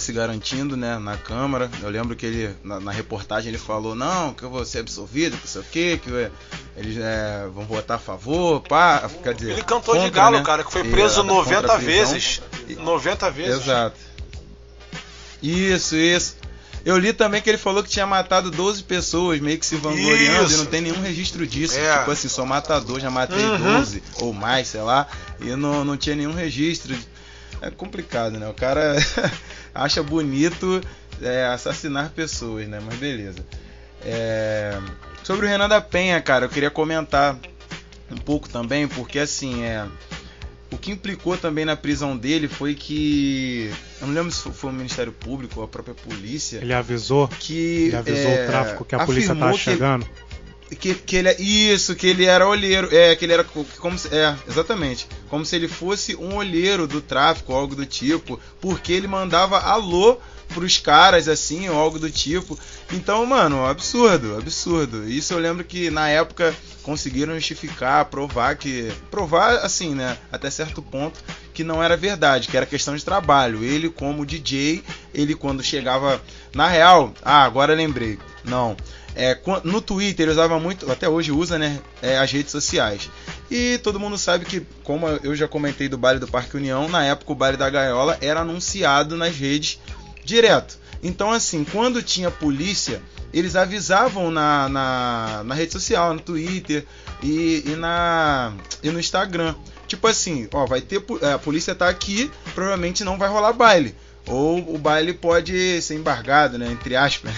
se garantindo, né, na Câmara. Eu lembro que ele, na reportagem, ele falou, não, que eu vou ser absolvido, que não sei o quê, que eles vão votar a favor, pá, quer dizer... Ele cantou contra, de galo, né, cara, que foi preso 90 vezes. 90 vezes. Exato. Isso. Eu li também que ele falou que tinha matado 12 pessoas, meio que se vangloriando, e não tem nenhum registro disso. É. Tipo assim, sou matador, já matei 12 ou mais, sei lá, e não tinha nenhum registro. É complicado, né? O cara acha bonito assassinar pessoas, né? Mas beleza. Sobre o Renan da Penha, cara, eu queria comentar um pouco também, porque assim, o que implicou também na prisão dele foi que, eu não lembro se foi o Ministério Público ou a própria polícia, ele avisou o tráfico que a polícia tava chegando, que ele era olheiro, que ele era como se, exatamente, como se ele fosse um olheiro do tráfico, algo do tipo, porque ele mandava alô pros caras, assim, ou algo do tipo. Então, mano, absurdo. Isso eu lembro que na época conseguiram justificar, provar assim, né, até certo ponto, que não era verdade, que era questão de trabalho. Ele, como DJ, ele quando chegava, na real, agora eu lembrei, no Twitter ele usava muito, até hoje usa, né, as redes sociais. E todo mundo sabe que, como eu já comentei do baile do Parque União, na época o baile da Gaiola era anunciado nas redes direto. Então, assim, quando tinha polícia, eles avisavam na rede social, no Twitter e no Instagram. Tipo assim, a polícia tá aqui, provavelmente não vai rolar baile. Ou o baile pode ser embargado, né? Entre aspas.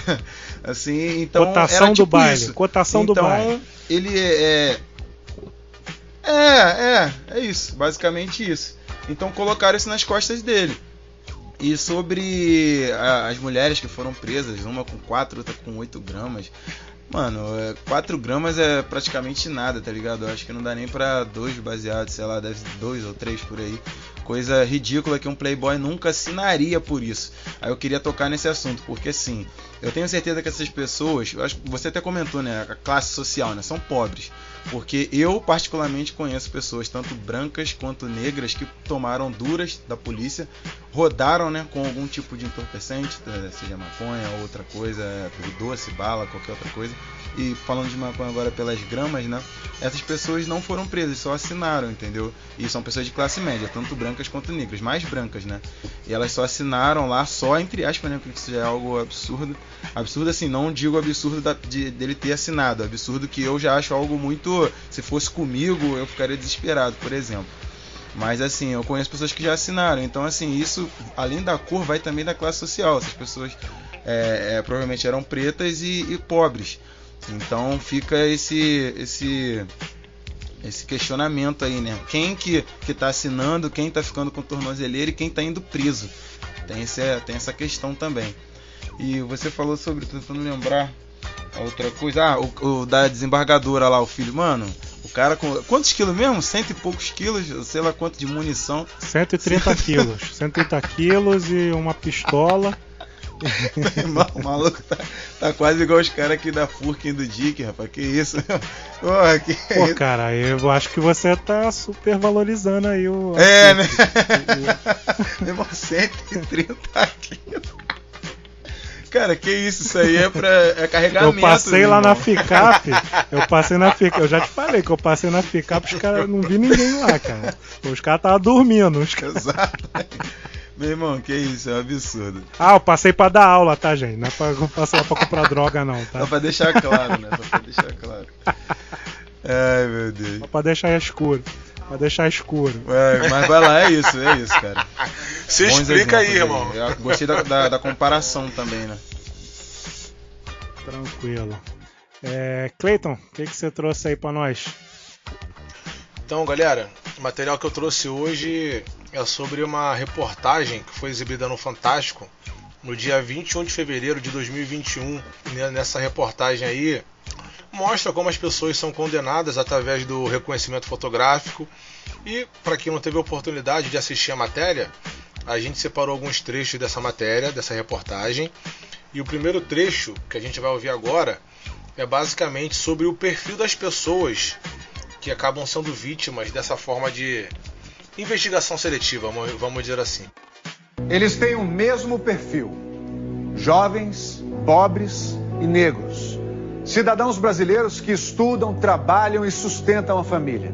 Assim, então, cotação era tipo do baile. Isso. Cotação então, do baile. Ele é isso. Basicamente isso. Então colocaram isso nas costas dele. E sobre as mulheres que foram presas, uma com 4, outra com 8 gramas. Mano, 4 gramas é praticamente nada, tá ligado? Eu acho que não dá nem pra 2 baseados, sei lá, deve 2 ou 3 por aí. Coisa ridícula que um playboy nunca assinaria por isso. Aí eu queria tocar nesse assunto, porque assim, eu tenho certeza que essas pessoas, você até comentou, né, a classe social, né, são pobres. Porque eu particularmente conheço pessoas, tanto brancas quanto negras, que tomaram duras da polícia, rodaram, né, com algum tipo de entorpecente, seja maconha ou outra coisa, doce, bala, qualquer outra coisa. E falando de maconha agora pelas gramas, né, essas pessoas não foram presas, só assinaram, entendeu? E são pessoas de classe média, tanto brancas quanto negras, mais brancas, né? E elas só assinaram lá, só entre aspas, né, porque isso já é algo absurdo. Absurdo assim, não digo absurdo dele ter assinado, absurdo que eu já acho algo muito... Se fosse comigo, eu ficaria desesperado, por exemplo. Mas assim, eu conheço pessoas que já assinaram, então assim, isso, além da cor, vai também da classe social. Essas pessoas provavelmente eram pretas e pobres. Então fica esse questionamento aí, né? Quem que tá assinando, quem tá ficando com tornozeleira e quem tá indo preso. Tem essa questão também. E você falou sobre, tentando lembrar a outra coisa, o da desembargadora lá, o filho, mano, o cara com quantos quilos mesmo? 100 e poucos quilos, sei lá quanto de munição. 130 quilos e uma pistola. O maluco tá quase igual os caras aqui da Furkin do Dick, rapaz. Que isso? Porra, que pô, isso? Cara, eu acho que você tá super valorizando aí o... né? Levou 130 quilos. Cara, que isso? Isso aí é pra carregamento. Eu passei lá irmão. Na picape. Eu já te falei que eu passei na picape. Os caras, não vi ninguém lá, cara. Os caras estavam dormindo. Exato. Meu irmão, que isso, é um absurdo. Eu passei pra dar aula, tá, gente? Não é pra passar pra comprar droga, não, tá? Só pra deixar claro, né? Só pra deixar claro. Ai, meu Deus. Só pra deixar escuro. Mas vai lá, é isso, cara. Você explica aí, irmão. Eu gostei da comparação também, né? Tranquilo. Cleiton, o que você trouxe aí pra nós? Então, galera, o material que eu trouxe hoje é sobre uma reportagem que foi exibida no Fantástico no dia 21 de fevereiro de 2021. Nessa reportagem aí, mostra como as pessoas são condenadas através do reconhecimento fotográfico. E, para quem não teve a oportunidade de assistir a matéria, a gente separou alguns trechos dessa matéria, dessa reportagem. E o primeiro trecho que a gente vai ouvir agora é basicamente sobre o perfil das pessoas que acabam sendo vítimas dessa forma de investigação seletiva, vamos dizer assim. Eles têm o mesmo perfil: jovens, pobres e negros. Cidadãos brasileiros que estudam, trabalham e sustentam a família.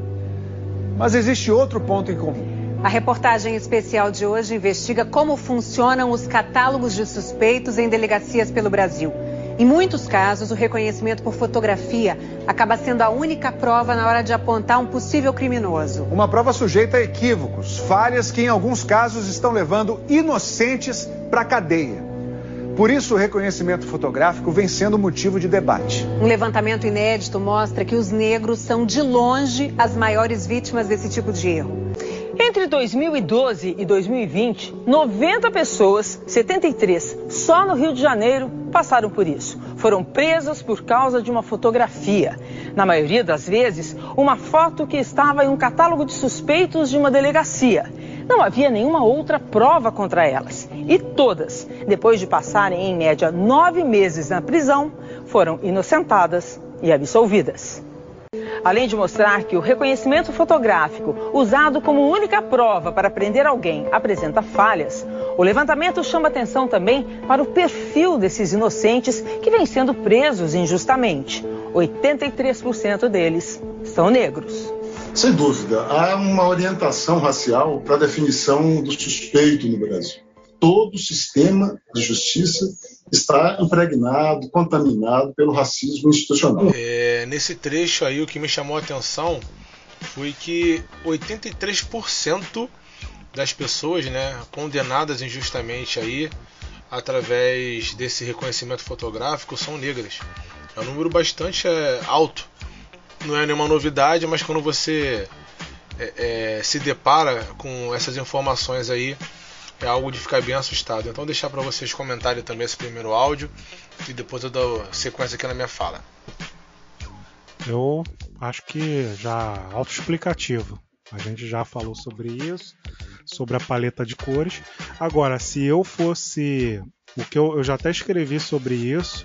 Mas existe outro ponto em comum: A reportagem especial de hoje investiga como funcionam os catálogos de suspeitos em delegacias pelo Brasil. Em muitos casos, o reconhecimento por fotografia acaba sendo a única prova na hora de apontar um possível criminoso. Uma prova sujeita a equívocos, falhas que em alguns casos estão levando inocentes para a cadeia. Por isso, o reconhecimento fotográfico vem sendo motivo de debate. Um levantamento inédito mostra que os negros são, de longe, as maiores vítimas desse tipo de erro. Entre 2012 e 2020, 90 pessoas, 73, só no Rio de Janeiro, passaram por isso. Foram presas por causa de uma fotografia. Na maioria das vezes, uma foto que estava em um catálogo de suspeitos de uma delegacia. Não havia nenhuma outra prova contra elas. E todas, depois de passarem em média 9 meses na prisão, foram inocentadas e absolvidas. Além de mostrar que o reconhecimento fotográfico, usado como única prova para prender alguém, apresenta falhas, o levantamento chama atenção também para o perfil desses inocentes que vêm sendo presos injustamente. 83% deles são negros. Sem dúvida, há uma orientação racial para a definição do suspeito no Brasil. Todo o sistema de justiça está impregnado, contaminado pelo racismo institucional. Nesse trecho aí, o que me chamou a atenção foi que 83% das pessoas, né, condenadas injustamente aí, através desse reconhecimento fotográfico, são negras. É um número bastante alto. Não é nenhuma novidade, mas quando você se depara com essas informações aí, é algo de ficar bem assustado. Então deixar para vocês comentarem também esse primeiro áudio e depois eu dou sequência aqui na minha fala. Eu acho que já autoexplicativo. A gente já falou sobre isso, sobre a paleta de cores. Agora, se eu fosse... O que eu já até escrevi sobre isso,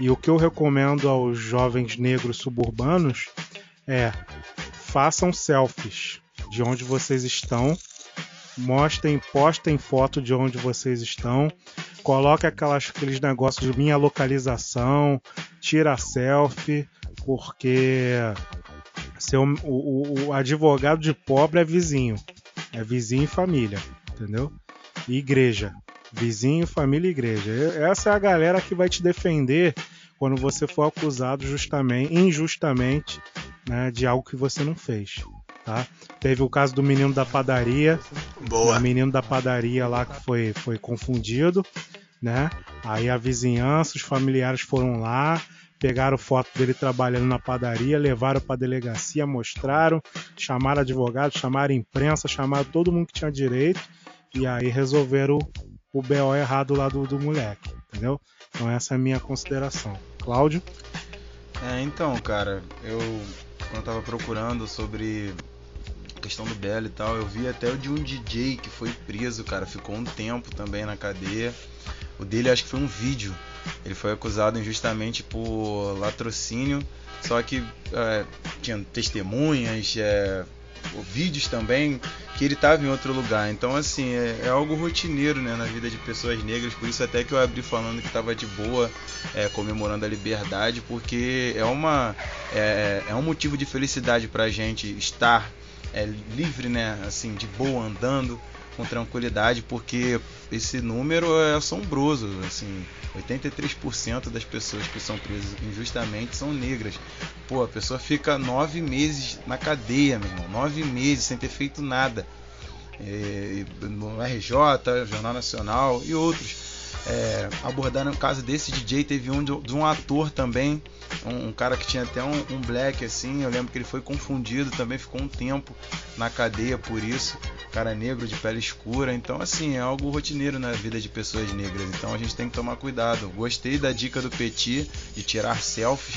e o que eu recomendo aos jovens negros suburbanos é: façam selfies de onde vocês estão, postem foto de onde vocês estão, coloquem aqueles negócios de minha localização, tira selfie, porque o advogado de pobre é vizinho. É vizinho e família, entendeu? E igreja. Vizinho, família e igreja. Essa é a galera que vai te defender quando você for acusado injustamente, né, de algo que você não fez, tá? Teve o caso do menino da padaria. Boa. O menino da padaria lá que foi confundido, né? Aí a vizinhança, os familiares foram lá, pegaram foto dele trabalhando na padaria, levaram para a delegacia, mostraram, chamaram advogado, chamaram imprensa, chamaram todo mundo que tinha direito, e aí resolveram o BO errado lá do moleque, entendeu? Então essa é a minha consideração. Cláudio? Então, cara, quando eu tava procurando sobre a questão do BL e tal, eu vi até o de um DJ que foi preso, cara, ficou um tempo também na cadeia. O dele acho que foi um vídeo. Ele foi acusado injustamente por latrocínio, só que tinha testemunhas, vídeos também, que ele estava em outro lugar. Então, assim, é algo rotineiro, né, na vida de pessoas negras. Por isso até que eu abri falando que estava de boa, comemorando a liberdade, porque é um motivo de felicidade para a gente estar livre, né, assim, de boa, andando com tranquilidade, porque esse número é assombroso, assim, 83% das pessoas que são presas injustamente são negras. Pô, a pessoa fica 9 meses na cadeia, meu irmão, 9 meses sem ter feito nada, no RJ, Jornal Nacional e outros. Abordaram o caso desse DJ, teve um de um ator também, um cara que tinha até um black, assim, eu lembro que ele foi confundido também, ficou um tempo na cadeia por isso, cara negro de pele escura. Então, assim, é algo rotineiro na vida de pessoas negras, então a gente tem que tomar cuidado. Gostei da dica do Petit de tirar selfies,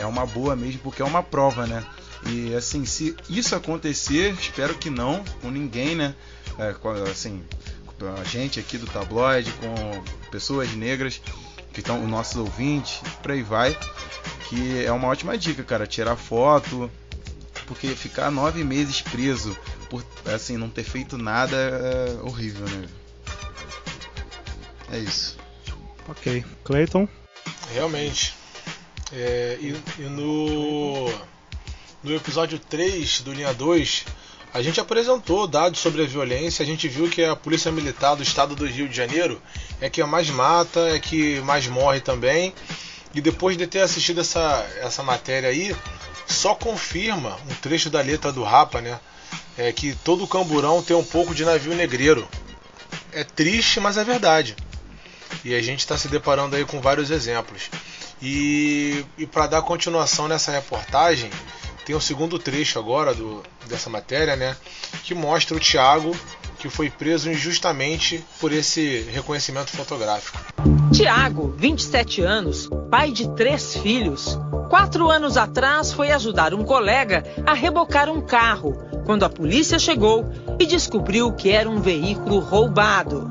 é uma boa mesmo, porque é uma prova, né? E, assim, se isso acontecer, espero que não, com ninguém, né? Assim, a gente aqui do Tabloide, com pessoas negras, que estão os nossos ouvintes, por aí vai, que é uma ótima dica, cara, tirar foto, porque ficar 9 meses preso por, assim, não ter feito nada é horrível, né? É isso. Ok. Clayton? Realmente. E no episódio 3 do Linha 2... A gente apresentou dados sobre a violência, a gente viu que a Polícia Militar do Estado do Rio de Janeiro é que mais mata, é que mais morre também. E depois de ter assistido essa matéria aí, só confirma um trecho da letra do Rapa, né? É que todo camburão tem um pouco de navio negreiro. É triste, mas é verdade. E a gente está se deparando aí com vários exemplos. E para dar continuação nessa reportagem, tem o segundo trecho agora dessa matéria, né, que mostra o Thiago, que foi preso injustamente por esse reconhecimento fotográfico. Thiago, 27 anos, pai de 3 filhos. 4 anos atrás foi ajudar um colega a rebocar um carro, quando a polícia chegou e descobriu que era um veículo roubado.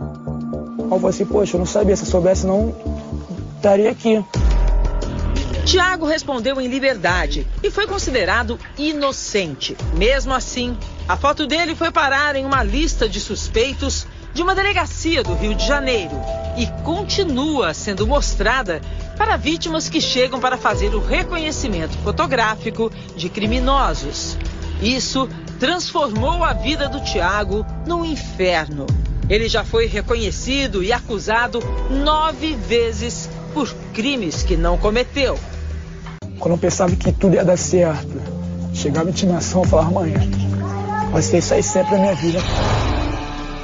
Eu falei assim, poxa, eu não sabia, se eu soubesse não estaria aqui. Thiago respondeu em liberdade e foi considerado inocente. Mesmo assim, a foto dele foi parar em uma lista de suspeitos de uma delegacia do Rio de Janeiro e continua sendo mostrada para vítimas que chegam para fazer o reconhecimento fotográfico de criminosos. Isso transformou a vida do Thiago num inferno. Ele já foi reconhecido e acusado 9 vezes por crimes que não cometeu. Quando eu pensava que tudo ia dar certo, chegava a intimação e falava, mãe, vai ser isso aí sempre na minha vida.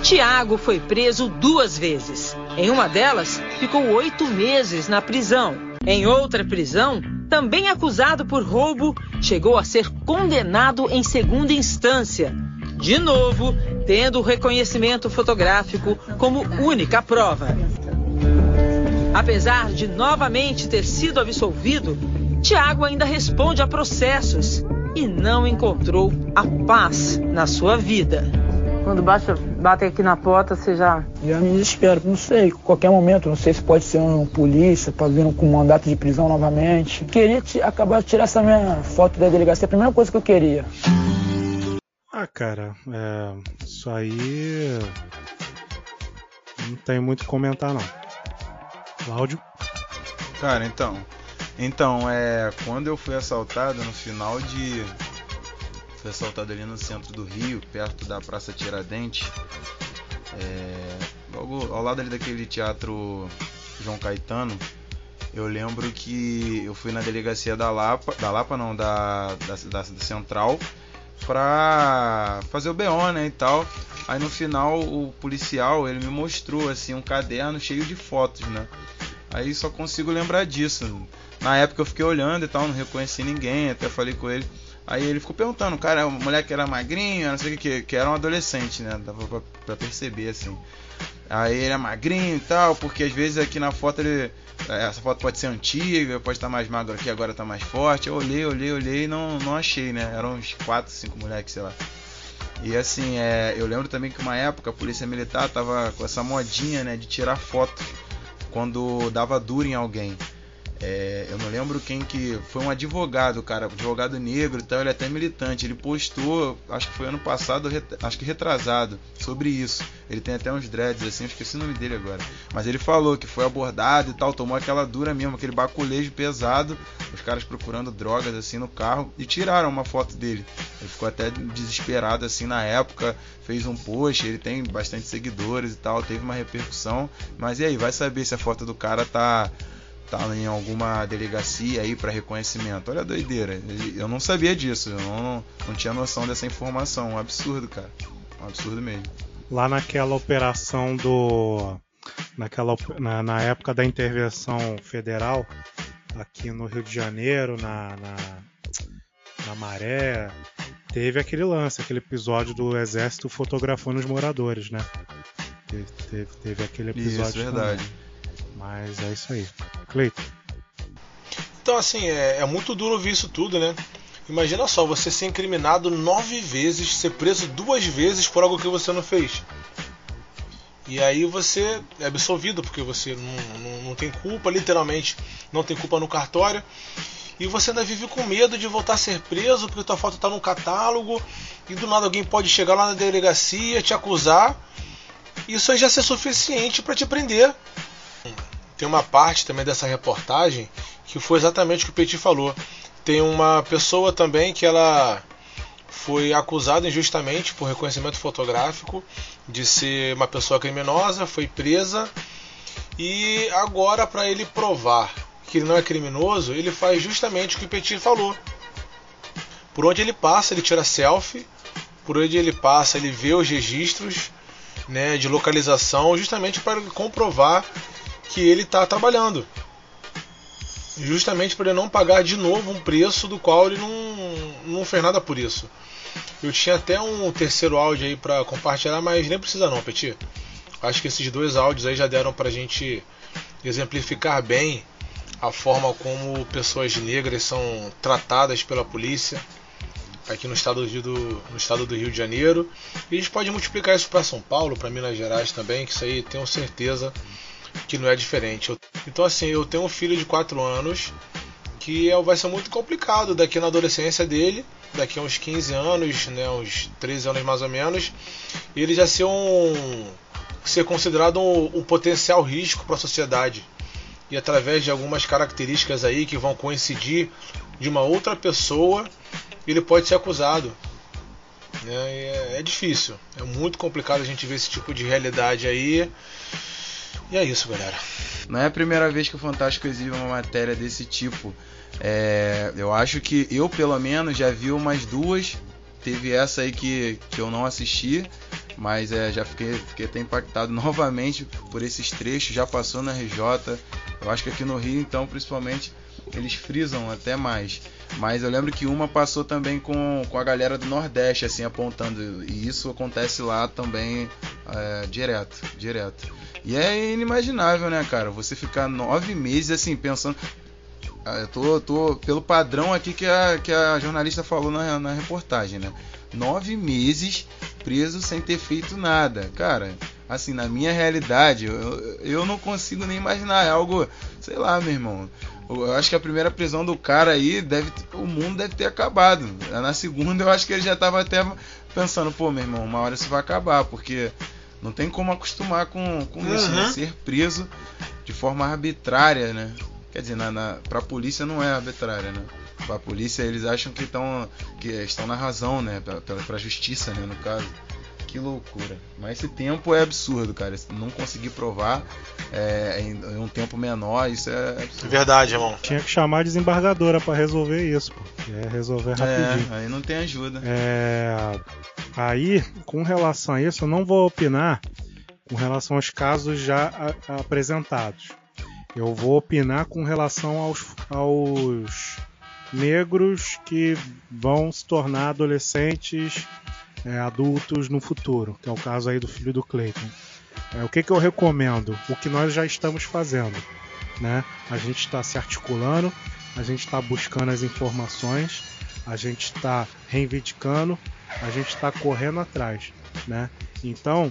Thiago foi preso 2 vezes. Em uma delas, ficou 8 meses na prisão. Em outra prisão, também acusado por roubo, chegou a ser condenado em 2ª instância. De novo, tendo o reconhecimento fotográfico como única prova. Apesar de novamente ter sido absolvido, Thiago ainda responde a processos e não encontrou a paz na sua vida. Quando bate aqui na porta, você já... Eu me desespero, não sei, qualquer momento, não sei se pode ser um polícia, pode vir com mandato de prisão novamente. Queria acabar de tirar essa minha foto da delegacia, a primeira coisa que eu queria. Ah, cara, isso aí não tem muito o que comentar, não. Cláudio? Cara, então, quando eu fui assaltado no final de... Fui assaltado ali no centro do Rio, perto da Praça Tiradentes, logo ao lado ali daquele teatro João Caetano. Eu lembro que eu fui na delegacia da Central, pra fazer o BO, né, e tal. Aí no final o policial, ele me mostrou assim um caderno cheio de fotos, né. Aí só consigo lembrar disso. Na época eu fiquei olhando e tal, não reconheci ninguém, até falei com ele. Aí ele ficou perguntando, cara, o moleque era magrinho, não sei o que era um adolescente, né, dava pra perceber assim. Aí ele é magrinho e tal, porque às vezes aqui na foto ele... Essa foto pode ser antiga, pode estar mais magro aqui, agora tá mais forte. Eu olhei e não achei, né? Eram uns 4, 5 moleques, sei lá. E assim, eu lembro também que uma época a Polícia Militar tava com essa modinha, né? De tirar foto quando dava duro em alguém. Eu não lembro quem que... Foi um advogado, cara. Advogado negro e tal, ele é até militante. Ele postou, acho que foi ano passado, acho que retrasado, sobre isso. Ele tem até uns dreads assim, eu esqueci o nome dele agora. Mas ele falou que foi abordado e tal, tomou aquela dura mesmo, aquele baculejo pesado. Os caras procurando drogas assim no carro e tiraram uma foto dele. Ele ficou até desesperado assim na época, fez um post, ele tem bastante seguidores e tal, teve uma repercussão. Mas e aí, vai saber se a foto do cara tá em alguma delegacia aí para reconhecimento. Olha a doideira. Eu não sabia disso, eu não tinha noção dessa informação. Um absurdo, cara. Um absurdo mesmo. Lá naquela operação na época da intervenção federal, aqui no Rio de Janeiro, na Maré, teve aquele lance, aquele episódio do Exército fotografando os moradores, né? Teve aquele episódio. Isso, é verdade. Também. Mas é isso aí. Cleiton. Então, assim, é muito duro ouvir isso tudo, né? Imagina só, você ser incriminado 9 vezes, ser preso 2 vezes por algo que você não fez. E aí você é absolvido, porque você não tem culpa, literalmente, não tem culpa no cartório. E você ainda vive com medo de voltar a ser preso, porque tua foto tá num catálogo, e do nada alguém pode chegar lá na delegacia, te acusar. Isso aí já ser suficiente para te prender. Tem uma parte também dessa reportagem que foi exatamente o que o Petit falou. Tem uma pessoa também que ela foi acusado injustamente por reconhecimento fotográfico de ser uma pessoa criminosa, foi presa, e agora, para ele provar que ele não é criminoso, ele faz justamente o que o Petit falou. Por onde ele passa, ele tira selfie, por onde ele passa, ele vê os registros, né, de localização, justamente para comprovar que ele está trabalhando. Justamente para ele não pagar de novo um preço do qual ele não fez nada por isso. Eu tinha até um terceiro áudio aí para compartilhar, mas nem precisa não, Petit. Acho que esses dois áudios aí já deram para a gente exemplificar bem a forma como pessoas negras são tratadas pela polícia aqui no estado do Rio de Janeiro. E a gente pode multiplicar isso para São Paulo, para Minas Gerais também, que isso aí tenho certeza que não é diferente. Então assim, eu tenho um filho de 4 anos que vai ser muito complicado daqui na adolescência dele, daqui a uns 15 anos, né, uns 13 anos mais ou menos, ele já ser considerado um potencial risco para a sociedade. E através de algumas características aí que vão coincidir de uma outra pessoa, ele pode ser acusado. É difícil, é muito complicado a gente ver esse tipo de realidade aí. E é isso, galera. Não é a primeira vez que o Fantástico exibe uma matéria desse tipo. Eu acho que eu, pelo menos, já vi umas duas. Teve essa aí que eu não assisti, mas já fiquei até impactado novamente por esses trechos. Já passou na RJ. Eu acho que aqui no Rio, então, principalmente, eles frisam até mais. Mas eu lembro que uma passou também com a galera do Nordeste, assim, apontando. E isso acontece lá também, direto. E é inimaginável, né, cara? Você ficar 9 meses, assim, pensando... Eu tô pelo padrão aqui que a jornalista falou na reportagem, né? 9 meses preso sem ter feito nada. Cara, assim, na minha realidade, eu não consigo nem imaginar. É algo, sei lá, meu irmão. Eu acho que a primeira prisão do cara aí, o mundo deve ter acabado. Na segunda, eu acho que ele já tava até pensando, pô, meu irmão, uma hora isso vai acabar, porque... Não tem como acostumar com isso, né? Ser preso de forma arbitrária, né? Quer dizer, pra polícia não é arbitrária, né? Pra polícia eles acham que estão na razão, né? Pra justiça, né? No caso. Que loucura. Mas esse tempo é absurdo, cara. Não conseguir provar em um tempo menor, isso é absurdo. Verdade, irmão. Tinha que chamar a desembargadora pra resolver isso, pô. Resolver rapidinho. Aí não tem ajuda. Aí, com relação a isso, eu não vou opinar com relação aos casos já apresentados. Eu vou opinar com relação aos negros que vão se tornar adolescentes... adultos no futuro, que é o caso aí do filho do Cleiton. O que eu recomendo? O que nós já estamos fazendo, né? A gente está se articulando, a gente está buscando as informações, a gente está reivindicando, a gente está correndo atrás, né? Então,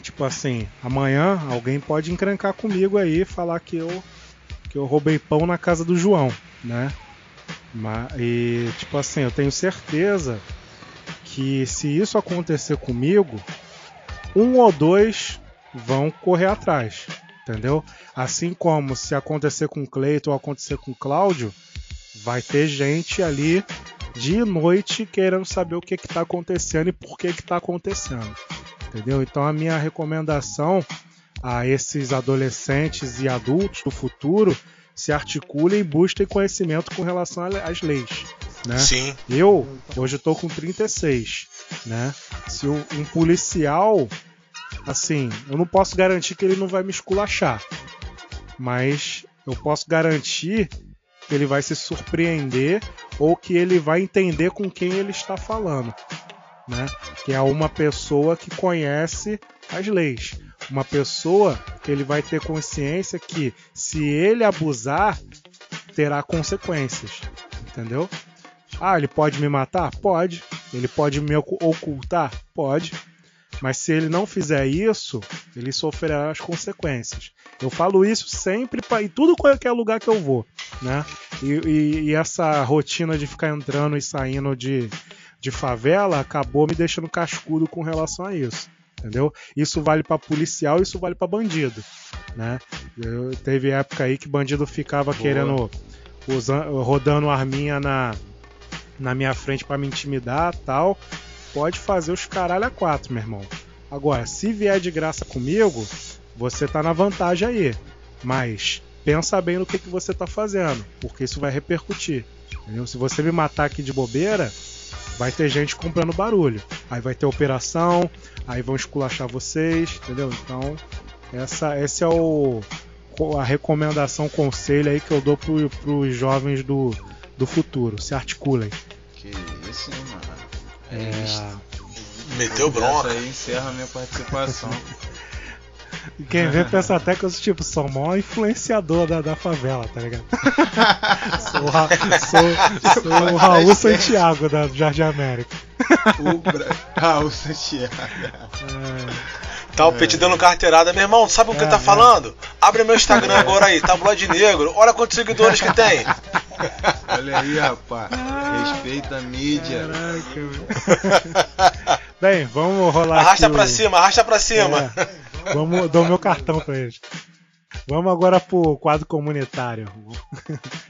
tipo assim, amanhã alguém pode encrencar comigo aí e falar que eu roubei pão na casa do João, né? E tipo assim, eu tenho certeza que se isso acontecer comigo, 1 ou 2 vão correr atrás, entendeu? Assim como se acontecer com o Cleiton ou acontecer com o Cláudio, vai ter gente ali de noite querendo saber o que está acontecendo e por que está acontecendo, entendeu? Então a minha recomendação a esses adolescentes e adultos do futuro, se articulem e busquem conhecimento com relação às leis. Né? Sim. Eu hoje estou com 36, né? Se um policial, assim, eu não posso garantir que ele não vai me esculachar, mas eu posso garantir que ele vai se surpreender ou que ele vai entender com quem ele está falando, né? Que é uma pessoa que conhece as leis, uma pessoa que ele vai ter consciência que se ele abusar terá consequências, entendeu? Ah, ele pode me matar? Pode. Ele pode me ocultar? Pode. Mas se ele não fizer isso, ele sofrerá as consequências. Eu falo isso sempre em tudo qualquer lugar que eu vou, né? E essa rotina de ficar entrando e saindo de favela acabou me deixando cascudo com relação a isso, entendeu? Isso vale para policial, isso vale para bandido, né? Teve época aí que bandido ficava querendo rodando arminha na na minha frente pra me intimidar, tal, pode fazer os caralho a quatro, meu irmão. Agora, se vier de graça comigo, você tá na vantagem aí, mas pensa bem no que você tá fazendo, porque isso vai repercutir, entendeu? Se você me matar aqui de bobeira, vai ter gente comprando barulho, aí vai ter operação, aí vão esculachar vocês, entendeu? Então, esse é a recomendação, o conselho aí que eu dou pros jovens do futuro. Se articulem. Que isso, hein, mano? Meteu bronca. Essa aí encerra a minha participação. Quem vê pensa até que eu sou o maior influenciador da favela, tá ligado? sou o Raul Santiago da Jardim América. Raul Santiago. Tá o Peti dando carteirada, meu irmão, sabe o que tá falando? Abre meu Instagram agora aí, Tabloide Negro, olha quantos seguidores que tem. Olha aí, rapaz, respeita a mídia. Caraca. Bem, vamos rolar. Arrasta aqui pra cima, arrasta pra cima. Vamos, dou meu cartão pra eles. Vamos agora pro quadro comunitário.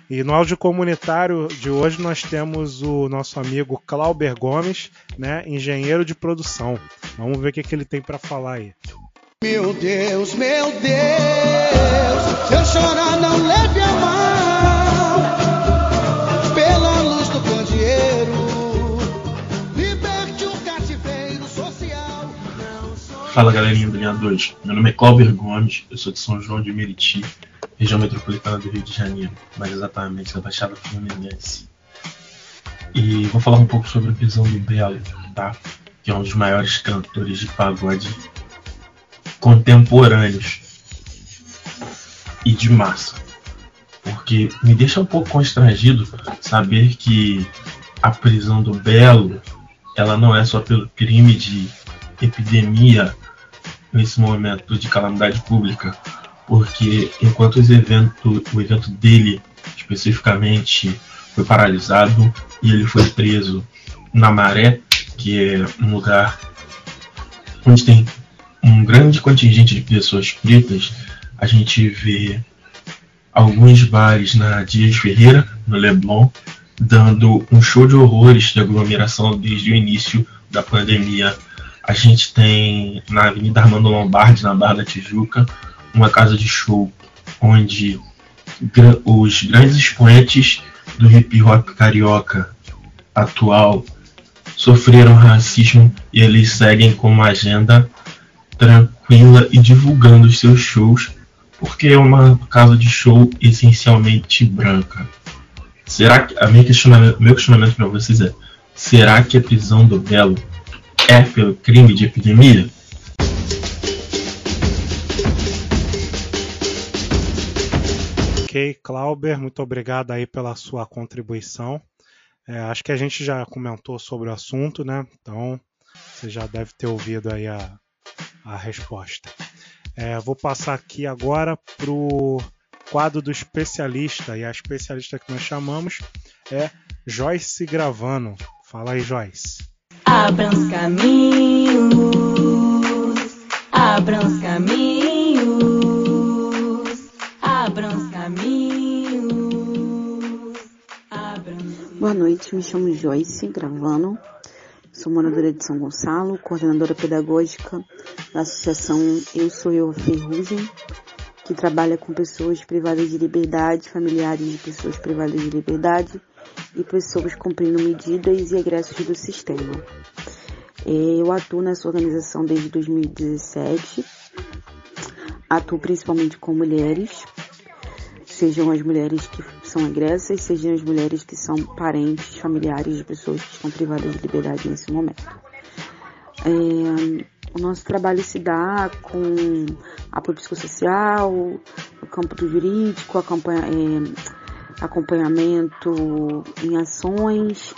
E no áudio comunitário de hoje nós temos o nosso amigo Clauber Gomes, né, engenheiro de produção. Vamos ver o que ele tem pra falar aí. Meu Deus, se eu chorar não leve a mão, pela luz do candeeiro, liberte o cativeiro social. Fala galerinha do Linha 2, meu nome é Clauber Gomes, eu sou de São João de Meriti, região metropolitana do Rio de Janeiro, mais exatamente da Baixada Fluminense. E vou falar um pouco sobre o Visão do Belo, tá? Que é um dos maiores cantores de pagode contemporâneos e de massa. Porque me deixa um pouco constrangido saber que a prisão do Belo, ela não é só pelo crime de epidemia nesse momento de calamidade pública, porque enquanto o evento dele especificamente foi paralisado e ele foi preso na Maré, que é um lugar onde tem um grande contingente de pessoas pretas, a gente vê alguns bares na Dias Ferreira, no Leblon, dando um show de horrores de aglomeração desde o início da pandemia. A gente tem na Avenida Armando Lombardi, na Barra da Tijuca, uma casa de show onde os grandes expoentes do hip hop carioca atual sofreram racismo e eles seguem com uma agenda tranquila e divulgando os seus shows, porque é uma casa de show essencialmente branca. Será que meu questionamento para vocês é: será que a prisão do Belo é pelo crime de epidemia? Ok, Clauber, muito obrigado aí pela sua contribuição. Acho que a gente já comentou sobre o assunto, né? Então, você já deve ter ouvido aí a resposta. Vou passar aqui agora para o quadro do especialista, e a especialista que nós chamamos é Joyce Gravano. Fala aí, Joyce. Boa noite, me chamo Joyce Gravano, sou moradora de São Gonçalo, coordenadora pedagógica da associação Eu Sou Eu a Ferrugem, que trabalha com pessoas privadas de liberdade, familiares de pessoas privadas de liberdade e pessoas cumprindo medidas e egressos do sistema. Eu atuo nessa organização desde 2017, atuo principalmente com mulheres, sejam as mulheres que são egressas, sejam as mulheres que são parentes, familiares de pessoas que estão privadas de liberdade nesse momento. O nosso trabalho se dá com apoio psicossocial, o campo do jurídico, acompanhamento em ações,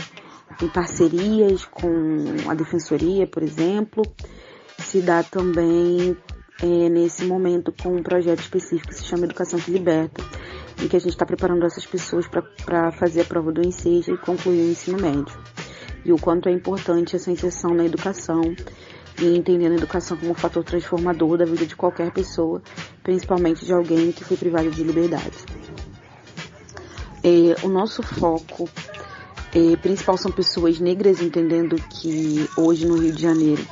em parcerias com a defensoria, por exemplo. Se dá também nesse momento com um projeto específico que se chama Educação que Liberta, em que a gente está preparando essas pessoas para fazer a prova do ensejo e concluir o ensino médio. E o quanto é importante essa inserção na educação e entendendo a educação como um fator transformador da vida de qualquer pessoa, principalmente de alguém que foi privado de liberdade. O nosso foco principal são pessoas negras, entendendo que hoje no Rio de Janeiro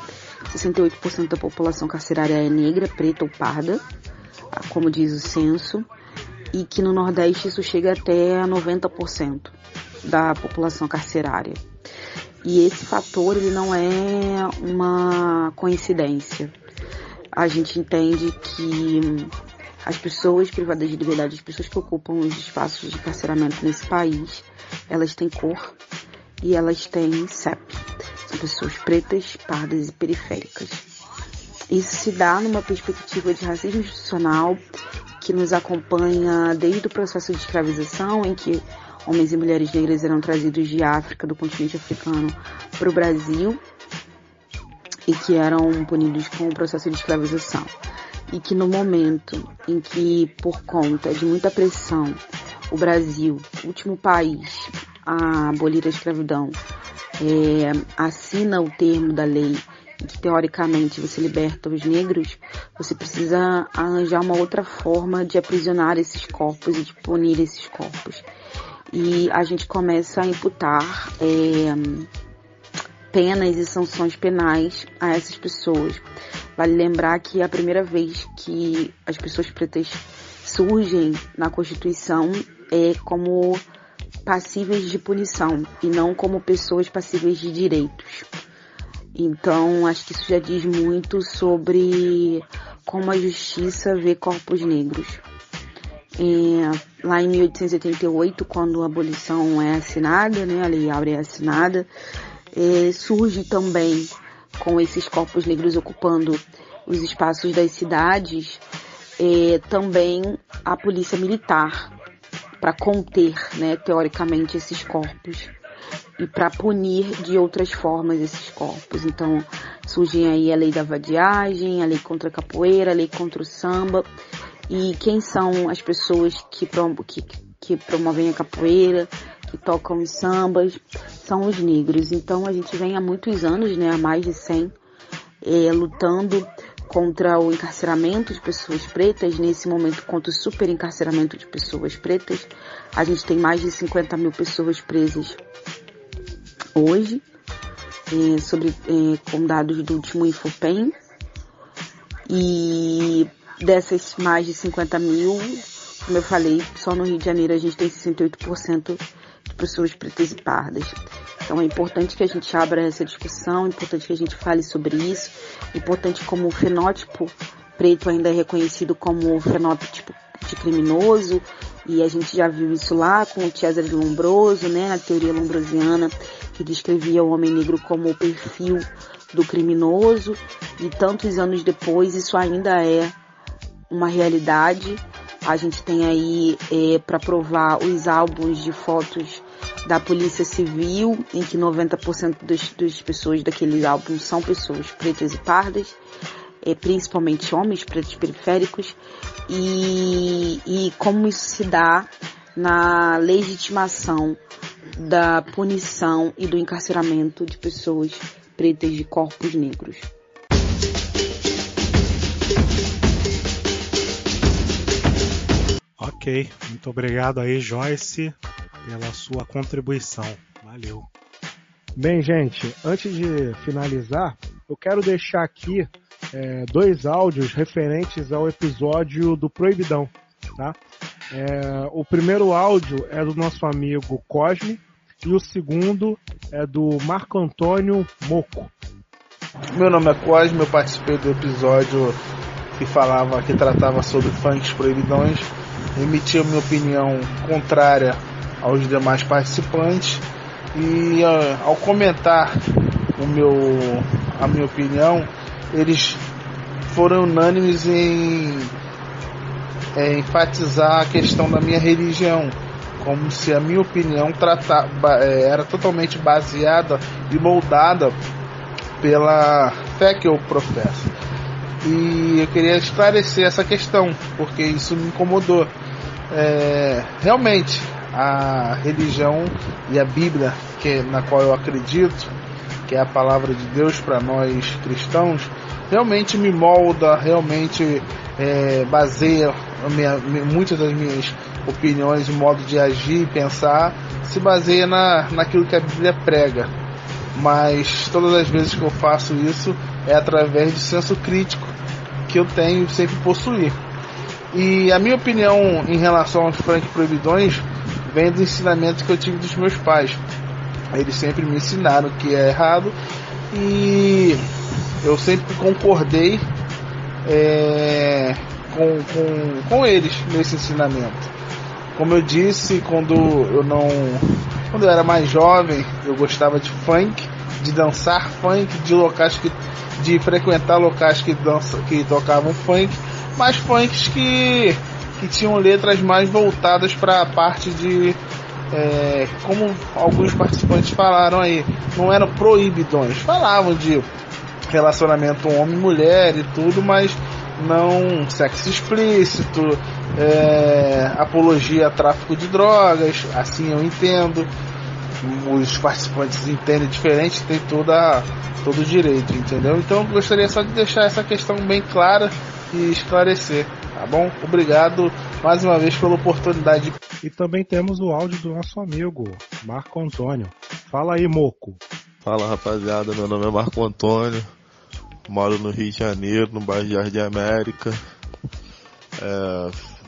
68% da população carcerária é negra, preta ou parda, como diz o censo, e que no Nordeste isso chega até 90% da população carcerária. E esse fator ele não é uma coincidência. A gente entende que as pessoas privadas de liberdade, as pessoas que ocupam os espaços de carceramento nesse país, elas têm cor e elas têm CEP. São pessoas pretas, pardas e periféricas. Isso se dá numa perspectiva de racismo institucional que nos acompanha desde o processo de escravização, em que homens e mulheres negras eram trazidos de África, do continente africano, para o Brasil, e que eram punidos com o processo de escravização. E que no momento em que, por conta de muita pressão, o Brasil, último país a abolir a escravidão, assina o termo da lei em que, teoricamente, você liberta os negros, você precisa arranjar uma outra forma de aprisionar esses corpos e de punir esses corpos. E a gente começa a imputar penas e sanções penais a essas pessoas. Vale lembrar que a primeira vez que as pessoas pretas surgem na Constituição é como passíveis de punição e não como pessoas passíveis de direitos. Então, acho que isso já diz muito sobre como a justiça vê corpos negros. Lá em 1888, quando a abolição é assinada, né, a Lei Áurea é assinada, surge também com esses corpos negros ocupando os espaços das cidades, também a polícia militar para conter, né, teoricamente, esses corpos e para punir de outras formas esses corpos. Então surgem aí a lei da vadiagem, a lei contra a capoeira, a lei contra o samba. E quem são as pessoas que promovem a capoeira, que tocam os sambas? São os negros. Então a gente vem há muitos anos, né, há mais de 100, lutando contra o encarceramento de pessoas pretas. Nesse momento, contra o superencarceramento de pessoas pretas. A gente tem mais de 50 mil pessoas presas hoje, com dados do último Infopem. E dessas mais de 50 mil, como eu falei, só no Rio de Janeiro a gente tem 68% de pessoas pretas e pardas. Então é importante que a gente abra essa discussão, é importante que a gente fale sobre isso, é importante como o fenótipo preto ainda é reconhecido como fenótipo de criminoso, e a gente já viu isso lá com o César Lombroso, né, na teoria lombrosiana, que descrevia o homem negro como o perfil do criminoso, e tantos anos depois isso ainda é uma realidade. A gente tem aí para provar os álbuns de fotos da Polícia Civil, em que 90% das pessoas daqueles álbuns são pessoas pretas e pardas, principalmente homens pretos periféricos, e como isso se dá na legitimação da punição e do encarceramento de pessoas pretas de corpos negros. Ok, muito obrigado aí, Joyce, pela sua contribuição. Valeu. Bem, gente, antes de finalizar, eu quero deixar aqui dois áudios referentes ao episódio do Proibidão, tá? O primeiro áudio é do nosso amigo Cosme e o segundo é do Marco Antônio Moco. Meu nome é Cosme, eu participei do episódio que tratava sobre funks proibidões. Emitia minha opinião contrária aos demais participantes e ao comentar a minha opinião, eles foram unânimes em enfatizar a questão da minha religião, como se a minha opinião era totalmente baseada e moldada pela fé que eu professo. E eu queria esclarecer essa questão, porque isso me incomodou. Realmente, a religião e a Bíblia, na qual eu acredito, que é a palavra de Deus para nós cristãos, realmente me molda, realmente baseia muitas das minhas opiniões e modo de agir e pensar, se baseia naquilo que a Bíblia prega, mas todas as vezes que eu faço isso é através do senso crítico que eu tenho sempre possuir. E a minha opinião em relação aos funk proibidões vem do ensinamento que eu tive dos meus pais. Eles sempre me ensinaram que é errado e eu sempre concordei com eles nesse ensinamento. Como eu disse, quando eu era mais jovem, eu gostava de funk, de dançar funk, de frequentar locais que tocavam funk, mas funks que tinham letras mais voltadas para a parte de, como alguns participantes falaram aí, não eram proibidões, falavam de relacionamento homem e mulher e tudo, mas não sexo explícito, apologia a tráfico de drogas, assim eu entendo. Os participantes entendem diferente, tem todo o direito, entendeu? Então eu gostaria só de deixar essa questão bem clara e esclarecer, tá bom? Obrigado mais uma vez pela oportunidade. E também temos o áudio do nosso amigo Marco Antônio. Fala aí, Moco. Fala, rapaziada, meu nome é Marco Antônio, moro no Rio de Janeiro, no bairro Jardim América.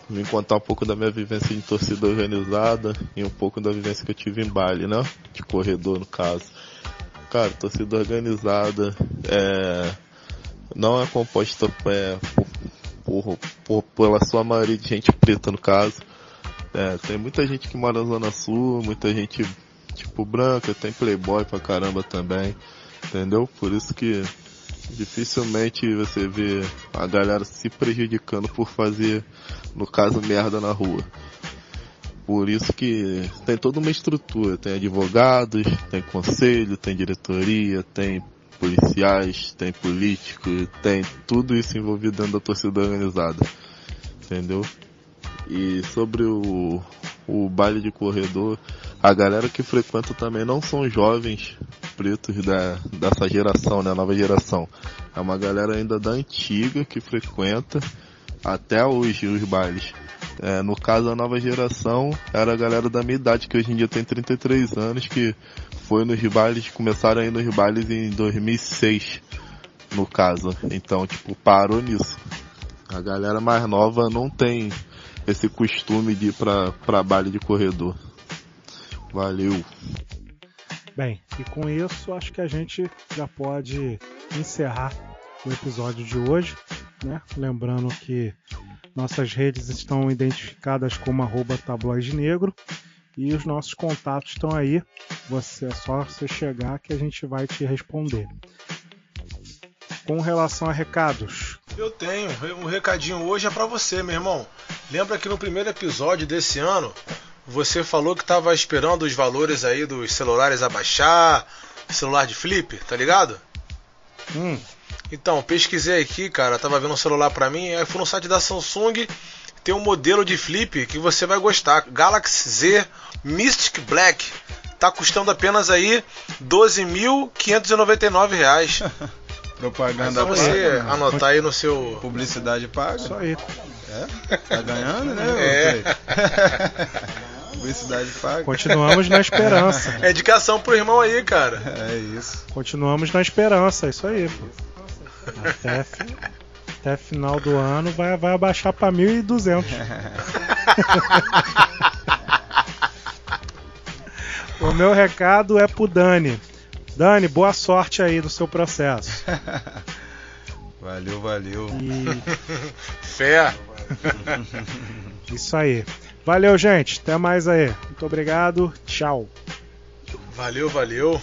Vim contar um pouco da minha vivência de torcida organizada e um pouco da vivência que eu tive em baile, né? De corredor, no caso. Cara, torcida organizada não é composta pela sua maioria de gente preta, no caso. Tem muita gente que mora na Zona Sul, muita gente, branca, tem playboy pra caramba também, entendeu? Por isso que dificilmente você vê a galera se prejudicando por fazer, no caso, merda na rua. Por isso que tem toda uma estrutura, tem advogados, tem conselho, tem diretoria, tem policiais, tem políticos, tem tudo isso envolvido dentro da torcida organizada, entendeu? E sobre o baile de corredor, a galera que frequenta também não são jovens pretos dessa geração, né, nova geração. É uma galera ainda da antiga que frequenta até hoje os bailes. No caso, a nova geração era a galera da minha idade, que hoje em dia tem 33 anos, que foi nos bailes, começaram a ir nos bailes em 2006, no caso. Então, parou nisso. A galera mais nova não tem esse costume de ir pra baile de corredor. Valeu. Bem, e com isso acho que a gente já pode encerrar o episódio de hoje, né? Lembrando que nossas redes estão identificadas como @tabloidenegro e os nossos contatos estão aí. É só você chegar que a gente vai te responder. Com relação a recados, eu tenho um recadinho hoje, é pra você, meu irmão. Lembra que no primeiro episódio desse ano você falou que estava esperando os valores aí dos celulares abaixar, celular de flip, tá ligado? Então, pesquisei aqui, cara, tava vendo um celular pra mim, aí fui no site da Samsung, tem um modelo de flip que você vai gostar, Galaxy Z Mystic Black, tá custando apenas aí R$12.599. Propaganda paga. Você anotar aí no seu... Publicidade paga. Isso aí. Tá ganhando, né? Publicidade paga. Continuamos na esperança. É indicação pro irmão aí, cara. É isso. Continuamos na esperança, isso aí, pô. Até final do ano vai abaixar pra 1.200. O meu recado é pro Dani. Dani, boa sorte aí no seu processo. Valeu. Fé. Isso aí. Valeu, gente. Até mais aí. Muito obrigado. Tchau. Valeu.